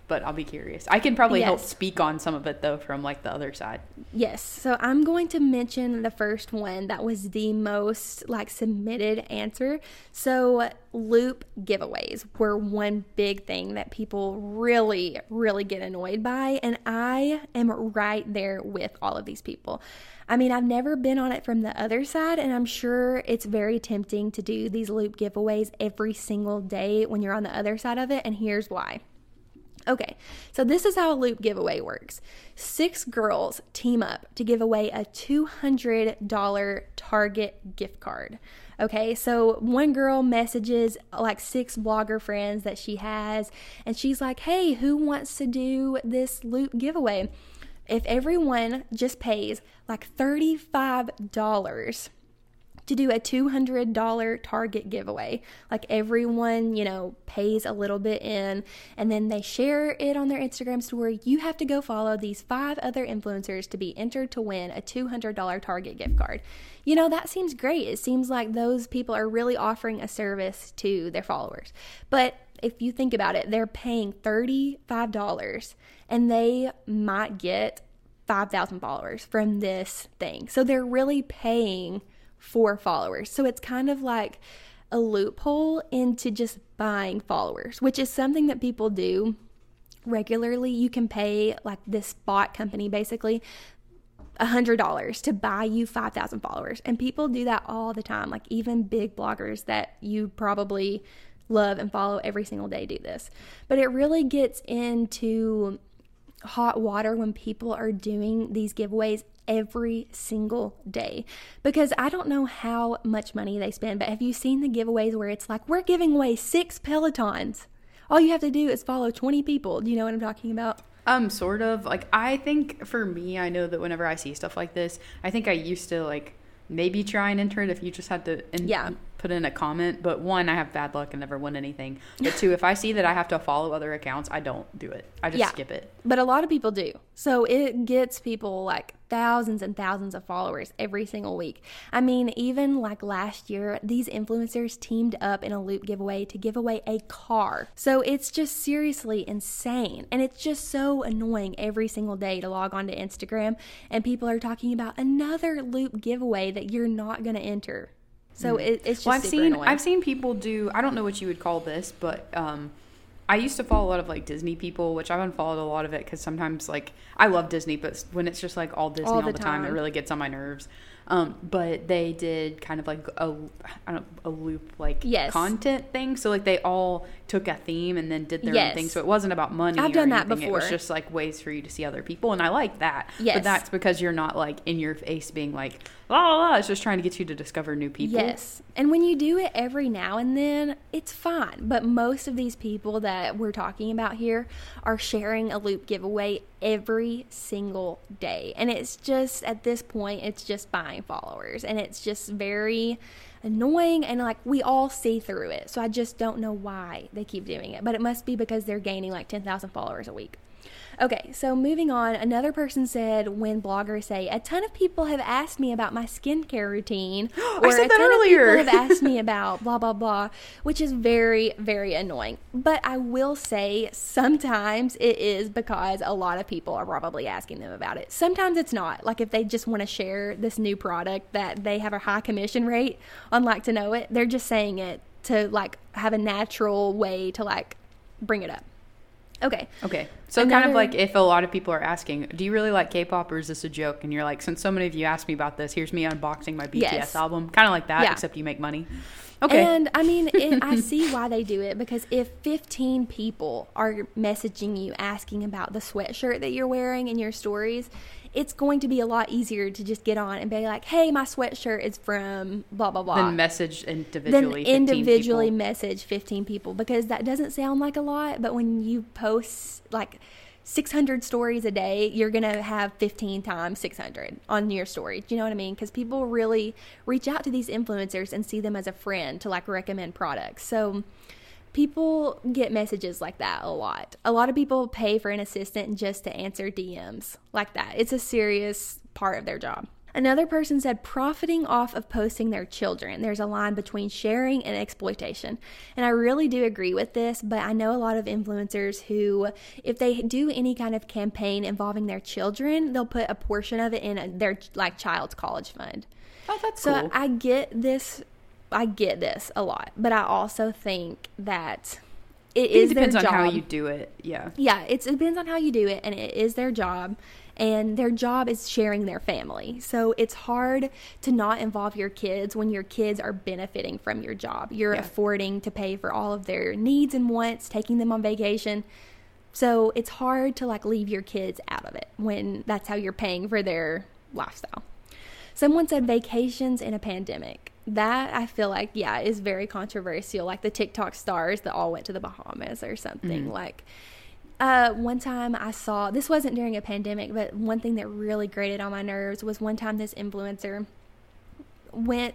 but I'll be curious. I can probably help speak on some of it, though, from like the other side. Yes. So I'm going to mention the first one that was the most like submitted answer. So loop giveaways were one big thing that people really, really get annoyed by. And I am right there with all of these people. I mean, I've never been on it from the other side, and I'm sure it's very tempting to do these loop giveaways every single day when you're on the other side of it. And here's why. Okay, so this is how a loop giveaway works. 6 girls team up to give away a $200 Target gift card. Okay, so one girl messages like 6 blogger friends that she has, and she's like, hey, who wants to do this loop giveaway? If everyone just pays like $35 to do a $200 Target giveaway, like everyone, you know, pays a little bit in, and then they share it on their Instagram story, you have to go follow these 5 other influencers to be entered to win a $200 Target gift card. You know, that seems great. It seems like those people are really offering a service to their followers. But if you think about it, they're paying $35 and they might get 5,000 followers from this thing. So they're really paying for followers. So it's kind of like a loophole into just buying followers, which is something that people do regularly. You can pay like this bot company basically $100 to buy you 5,000 followers. And people do that all the time. Like even big bloggers that you probably love and follow every single day do this. But it really gets into hot water when people are doing these giveaways every single day, because I don't know how much money they spend, but have you seen the giveaways where it's like, we're giving away 6 Pelotons? All you have to do is follow 20 people. Do you know what I'm talking about? Sort of. Like, I think for me, I know that whenever I see stuff like this, I think I used to like maybe try and enter it if you just had to put in a comment, but one, I have bad luck and never win anything, but two, if I see that I have to follow other accounts, I don't do it. I just skip it. But a lot of people do, so it gets people like thousands and thousands of followers every single week. I mean, even like last year, these influencers teamed up in a loop giveaway to give away a car. So it's just seriously insane. And it's just so annoying every single day to log on to Instagram and people are talking about another loop giveaway that you're not going to enter. So it's just annoying. I've seen people do, I don't know what you would call this, but I used to follow a lot of, like, Disney people, which I've unfollowed a lot of it because sometimes, like, I love Disney, but when it's just, like, all Disney all the time, it really gets on my nerves. But they did kind of, like, a loop, like, content thing. So, like, they all took a theme and then did their own thing. So it wasn't about money or anything. I've done that before. It was just, like, ways for you to see other people. And I like that. Yes. But that's because you're not, like, in your face being, like, la, la, la. It's just trying to get you to discover new people. Yes. And when you do it every now and then, it's fine. But most of these people that we're talking about here are sharing a loop giveaway every single day. And it's just, at this point, it's just buying followers. And it's just very annoying. And, like, we all see through it. So I just don't know why they keep doing it. But it must be because they're gaining, like, 10,000 followers a week. Okay, so moving on, another person said, when bloggers say, a ton of people have asked me about my skincare routine. Or I said that earlier. A ton of people have asked me about blah, blah, blah, which is very, very annoying. But I will say sometimes it is because a lot of people are probably asking them about it. Sometimes it's not. Like if they just want to share this new product that they have a high commission rate on Like to Know It, they're just saying it to like have a natural way to like bring it up. Okay. So kind of like if a lot of people are asking, do you really like K-pop or is this a joke? And you're like, since so many of you asked me about this, here's me unboxing my BTS album. Kind of like that, except you make money. Okay. And I mean, I see why they do it because if 15 people are messaging you asking about the sweatshirt that you're wearing in your stories, it's going to be a lot easier to just get on and be like, hey, my sweatshirt is from blah, blah, blah. Then message individually 15 people because that doesn't sound like a lot. But when you post like 600 stories a day, you're going to have 15 times 600 on your story. Do you know what I mean? Because people really reach out to these influencers and see them as a friend to like recommend products. So people get messages like that a lot. A lot of people pay for an assistant just to answer DMs like that. It's a serious part of their job. Another person said profiting off of posting their children. There's a line between sharing and exploitation. And I really do agree with this, but I know a lot of influencers who, if they do any kind of campaign involving their children, they'll put a portion of it in their like child's college fund. Oh, that's cool. So I get this a lot, but I also think that it depends on how you do it. Yeah, it depends on how you do it, and it is their job, and their job is sharing their family. So it's hard to not involve your kids when your kids are benefiting from your job. You're affording to pay for all of their needs and wants, taking them on vacation. So it's hard to like leave your kids out of it when that's how you're paying for their lifestyle. Someone said vacations in a pandemic. That I feel like, is very controversial. Like the TikTok stars that all went to the Bahamas or something. Mm-hmm. Like one time I saw, this wasn't during a pandemic, but one thing that really grated on my nerves was one time this influencer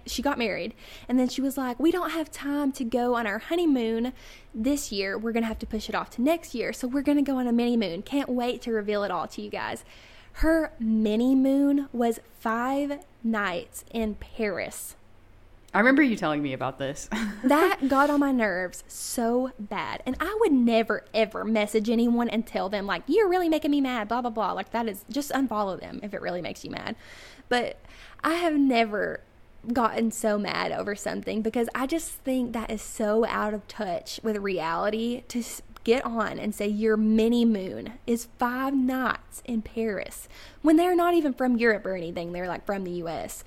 she got married and then she was like, we don't have time to go on our honeymoon this year. We're going to have to push it off to next year. So we're going to go on a mini moon. Can't wait to reveal it all to you guys. Her mini moon was 5 nights in Paris. I remember you telling me about this. That got on my nerves so bad. And I would never, ever message anyone and tell them, like, you're really making me mad, blah, blah, blah. Like, that is, just unfollow them if it really makes you mad. But I have never gotten so mad over something because I just think that is so out of touch with reality to get on and say your mini moon is 5 nights in Paris when they're not even from Europe or anything. They're, like, from the U.S.,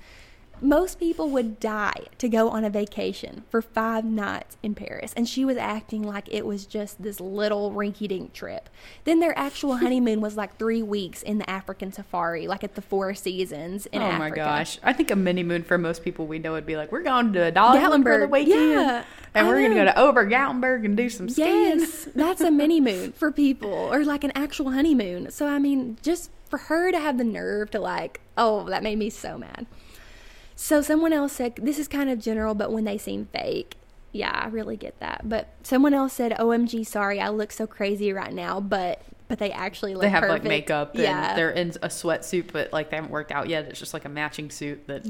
most people would die to go on a vacation for 5 nights in Paris. And she was acting like it was just this little rinky-dink trip. Then their actual honeymoon was like 3 weeks in the African safari, like at the Four Seasons in Africa. Oh, my gosh. I think a mini-moon for most people we know would be like, we're going to Dallas for the weekend. Yeah. And we're going to go to Ober-Gatlinburg and do some skiing. Yes, that's a mini-moon for people or like an actual honeymoon. So, I mean, just for her to have the nerve to like, oh, that made me so mad. So someone else said, this is kind of general, but when they seem fake. Yeah, I really get that. But someone else said, OMG, sorry, I look so crazy right now, but they actually look perfect. They have, like, makeup, and they're in a sweatsuit, but, like, they haven't worked out yet. It's just, like, a matching suit that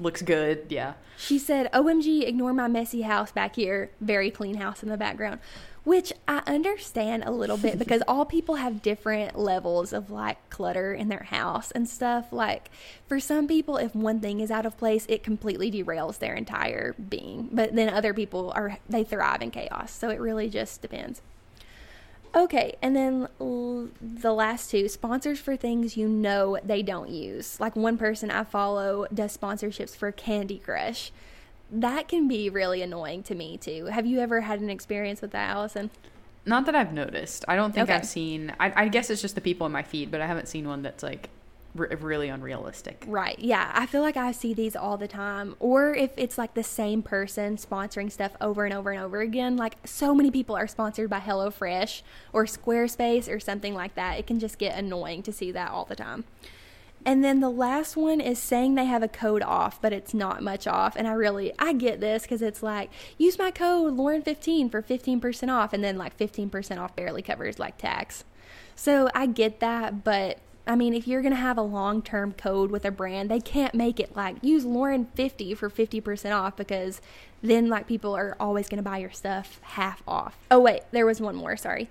looks good, yeah. She said, OMG, ignore my messy house back here. Very clean house in the background, which I understand a little bit because all people have different levels of, like, clutter in their house and stuff. Like, for some people, if one thing is out of place, it completely derails their entire being. But then other people, they thrive in chaos. So it really just depends. Okay, and then the last two, sponsors for things you know they don't use. Like, one person I follow does sponsorships for Candy Crush. That can be really annoying to me, too. Have you ever had an experience with that, Allison? Not that I've noticed. I don't think I've seen... I guess it's just the people in my feed, but I haven't seen one that's, like, really unrealistic. Right, yeah. I feel like I see these all the time. Or if it's, like, the same person sponsoring stuff over and over and over again. Like, so many people are sponsored by HelloFresh or Squarespace or something like that. It can just get annoying to see that all the time. And then the last one is saying they have a code off, but it's not much off. And I get this because it's like, use my code Lauren15 for 15% off. And then, like, 15% off barely covers, like, tax. So I get that, but... I mean, if you're going to have a long-term code with a brand, they can't make it like, use Lauren50 for 50% off, because then, like, people are always going to buy your stuff half off. Oh, wait, there was one more, sorry.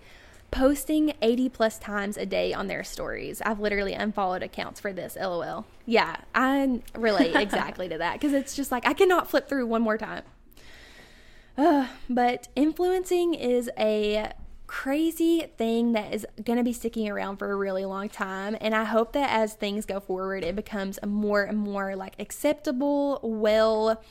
Posting 80 plus times a day on their stories. I've literally unfollowed accounts for this, LOL. Yeah, I relate exactly to that, because it's just like, I cannot flip through one more time. But influencing is a... crazy thing that is going to be sticking around for a really long time, and I hope that as things go forward, it becomes a more and more, like, acceptable, well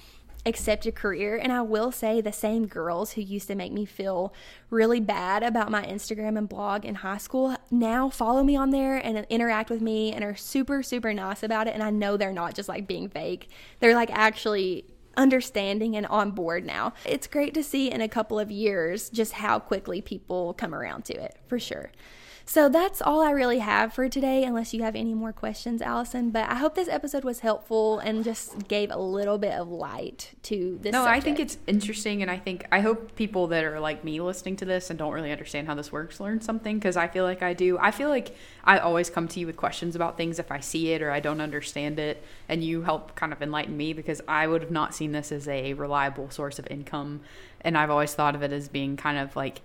accepted career. And I will say, the same girls who used to make me feel really bad about my Instagram and blog in high school now follow me on there and interact with me and are super, super nice about it. And I know they're not just, like, being fake. They're, like, actually understanding and on board now. It's great to see in a couple of years just how quickly people come around to it, for sure. So that's all I really have for today, unless you have any more questions, Allison. But I hope this episode was helpful and just gave a little bit of light to this subject. I think it's interesting, and I hope people that are like me listening to this and don't really understand how this works learn something, because I feel like I do. I feel like I always come to you with questions about things if I see it or I don't understand it, and you help kind of enlighten me, because I would have not seen this as a reliable source of income, and I've always thought of it as being kind of like,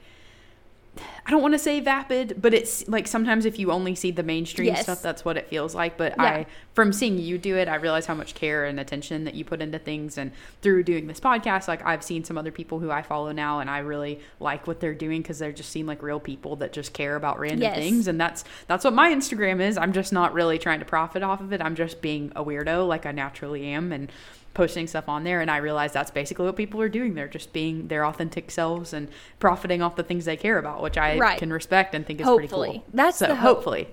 I don't want to say vapid, but it's like sometimes if you only see the mainstream stuff, that's what it feels like. But from seeing you do it, I realize how much care and attention that you put into things. And through doing this podcast, like, I've seen some other people who I follow now, and I really like what they're doing, because they just seem like real people that just care about random things. And that's what my Instagram is. I'm just not really trying to profit off of it. I'm just being a weirdo, like I naturally am, and posting stuff on there. And I realized that's basically what people are doing. They're just being their authentic selves and profiting off the things they care about, which I can respect and think is pretty cool. That's so the hope. Hopefully.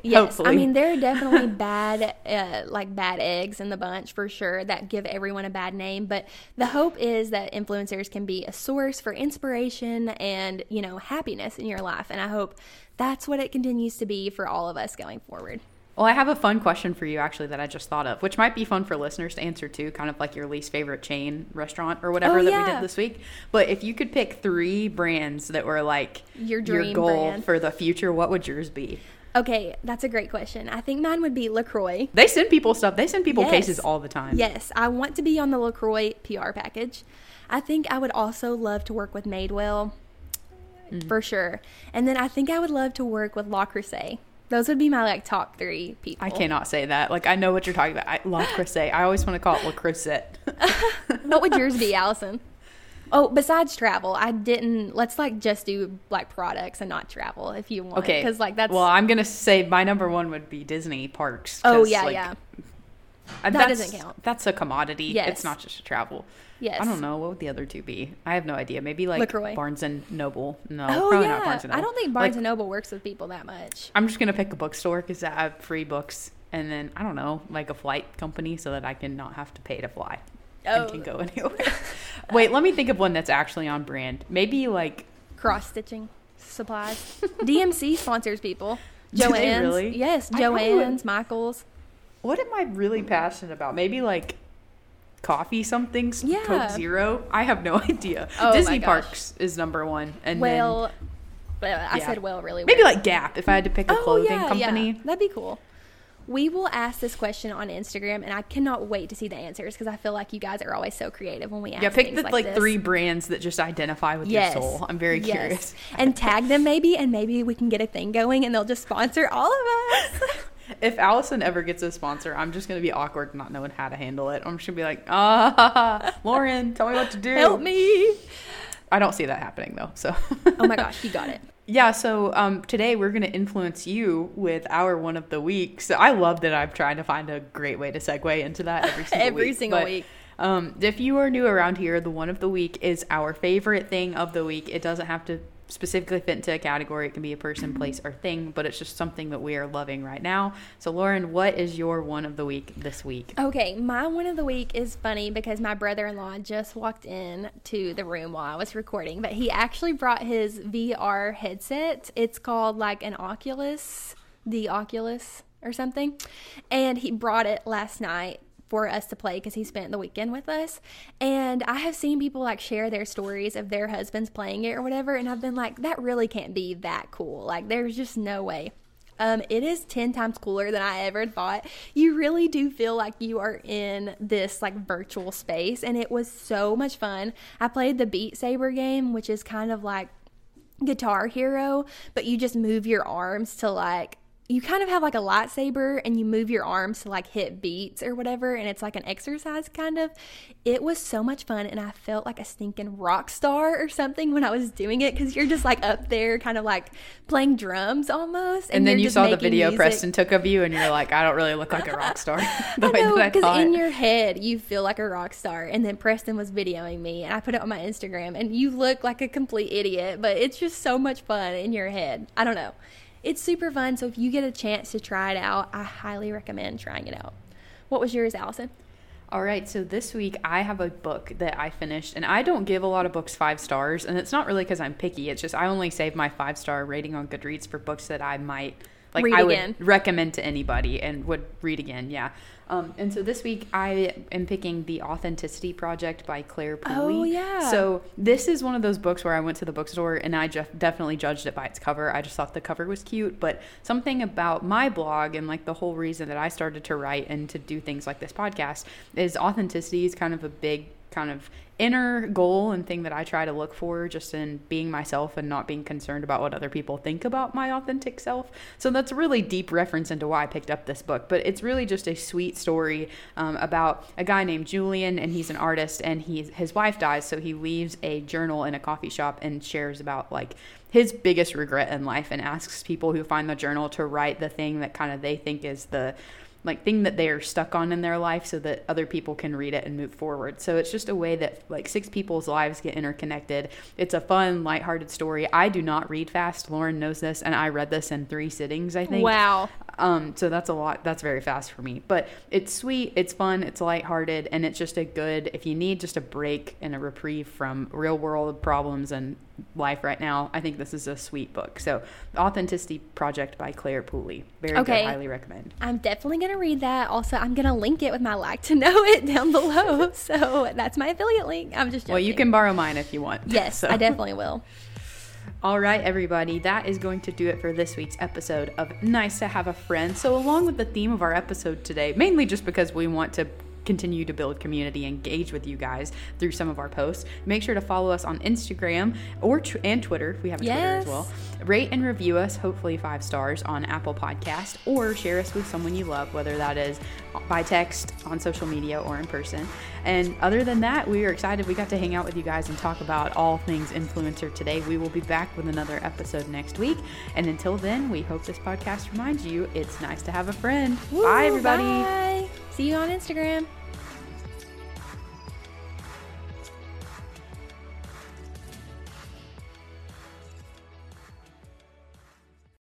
I mean, there are definitely bad eggs in the bunch, for sure, that give everyone a bad name. But the hope is that influencers can be a source for inspiration and, you know, happiness in your life. And I hope that's what it continues to be for all of us going forward. Well, I have a fun question for you, actually, that I just thought of, which might be fun for listeners to answer, too, kind of like your least favorite chain restaurant or whatever that we did this week. But if you could pick three brands that were, like, your goal brand for the future, what would yours be? Okay, that's a great question. I think mine would be LaCroix. They send people stuff. They send people cases all the time. Yes, I want to be on the LaCroix PR package. I think I would also love to work with Madewell, for sure. And then I think I would love to work with Le Creuset. Those would be my, like, top three people. I cannot say that. Like, I know what you're talking about. Le Creuset. I always want to call it Le Creuset. What would yours be, Allison? Oh, besides travel, let's, like, just do, like, products and not travel if you want. Okay. Because, like, that's... Well, I'm going to say my number one would be Disney Parks. Oh, yeah, like, yeah. That doesn't count. That's a commodity. Yes. It's not just travel. Yes. I don't know. What would the other two be? I have no idea. Maybe like LaCroix. Barnes and Noble. No, probably not Barnes and Noble. I don't think Barnes and Noble works with people that much. I'm just going to pick a bookstore because I have free books. And then, I don't know, like a flight company so that I can not have to pay to fly and can go anywhere. Wait, let me think of one that's actually on brand. Maybe like... cross-stitching supplies. DMC sponsors people. Joann's. Really? Yes, Joann's, Michaels. What am I really passionate about? Maybe like coffee something, yeah. Coke Zero. I have no idea. Oh, Disney Parks is number one. And really. Maybe like Gap if I had to pick a clothing company. Yeah. That'd be cool. We will ask this question on Instagram, and I cannot wait to see the answers because I feel like you guys are always so creative when we ask things like this. Yeah, pick the three brands that just identify with your soul. I'm very curious. And tag them maybe, and maybe we can get a thing going, and they'll just sponsor all of us. If Allison ever gets a sponsor, I'm just going to be awkward not knowing how to handle it. I'm just going to be like, Lauren, tell me what to do. Help me. I don't see that happening, though. So. Oh, my gosh. You got it. Yeah, so today we're going to influence you with our one of the week. So I love that I'm trying to find a great way to segue into that every single week. If you are new around here, the one of the week is our favorite thing of the week. It doesn't have to specifically fit into a category. It can be a person, place, or thing, but it's just something that we are loving right now. So Lauren, what is your one of the week this week? Okay, my one of the week is funny because my brother-in-law just walked in to the room while I was recording, but he actually brought his VR headset. It's called like an Oculus, the Oculus or something, and he brought it last night for us to play because he spent the weekend with us. And I have seen people like share their stories of their husbands playing it or whatever, and I've been like, that really can't be that cool. Like, there's just no way. It is 10 times cooler than I ever thought. You really do feel like you are in this like virtual space, and it was so much fun. I played the Beat Saber game, which is kind of like Guitar Hero, but you just move your arms to like, you kind of have like a lightsaber and you move your arms to like hit beats or whatever, and it's like an exercise kind of. It was so much fun, and I felt like a stinking rock star or something when I was doing it because you're just like up there kind of like playing drums almost. And then you saw the video music Preston took of you, and you're like, I don't really look like a rock star the way that I thought. Because in your head you feel like a rock star, and then Preston was videoing me and I put it on my Instagram, and you look like a complete idiot, but it's just so much fun in your head. I don't know. It's super fun, so if you get a chance to try it out, I highly recommend trying it out. What was yours, Allison? All right, so this week I have a book that I finished, and I don't give a lot of books 5 stars, and it's not really because I'm picky. It's just I only save my 5-star rating on Goodreads for books that I might like read again. Would recommend to anybody and would read again, yeah. And so this week I am picking The Authenticity Project by Claire Pooley. Oh, yeah. So this is one of those books where I went to the bookstore and I definitely judged it by its cover. I just thought the cover was cute, but something about my blog and like the whole reason that I started to write and to do things like this podcast is authenticity is kind of a big kind of inner goal and thing that I try to look for just in being myself and not being concerned about what other people think about my authentic self. So that's a really deep reference into why I picked up this book, but it's really just a sweet story about a guy named Julian, and he's an artist, and his wife dies, so he leaves a journal in a coffee shop and shares about like his biggest regret in life and asks people who find the journal to write the thing that kind of they think is the like thing that they are stuck on in their life so that other people can read it and move forward. So it's just a way that like 6 people's lives get interconnected. It's a fun, lighthearted story. I do not read fast. Lauren knows this, and I read this in 3 sittings, I think. Wow. So that's a lot. That's very fast for me. But it's sweet, it's fun, it's lighthearted, and it's just a good, if you need just a break and a reprieve from real world problems and life right now, I think this is a sweet book. So Authenticity Project by Claire Pooley. Very good. Highly recommend. I'm definitely going to read that. Also, I'm going to link it with my Like to Know It down below. So that's my affiliate link. I'm just joking. Well, you can borrow mine if you want. Yes, so. I definitely will. All right, everybody, that is going to do it for this week's episode of Nice to Have a Friend. So along with the theme of our episode today, mainly just because we want to continue to build community, engage with you guys through some of our posts. Make sure to follow us on Instagram or and Twitter. We have a Twitter as well. Rate and review us, hopefully 5 stars on Apple Podcast, or share us with someone you love, whether that is by text, on social media, or in person. And other than that, we are excited we got to hang out with you guys and talk about all things influencer today. We will be back with another episode next week. And until then, we hope this podcast reminds you it's nice to have a friend. Woo, bye, everybody. Bye. See you on Instagram.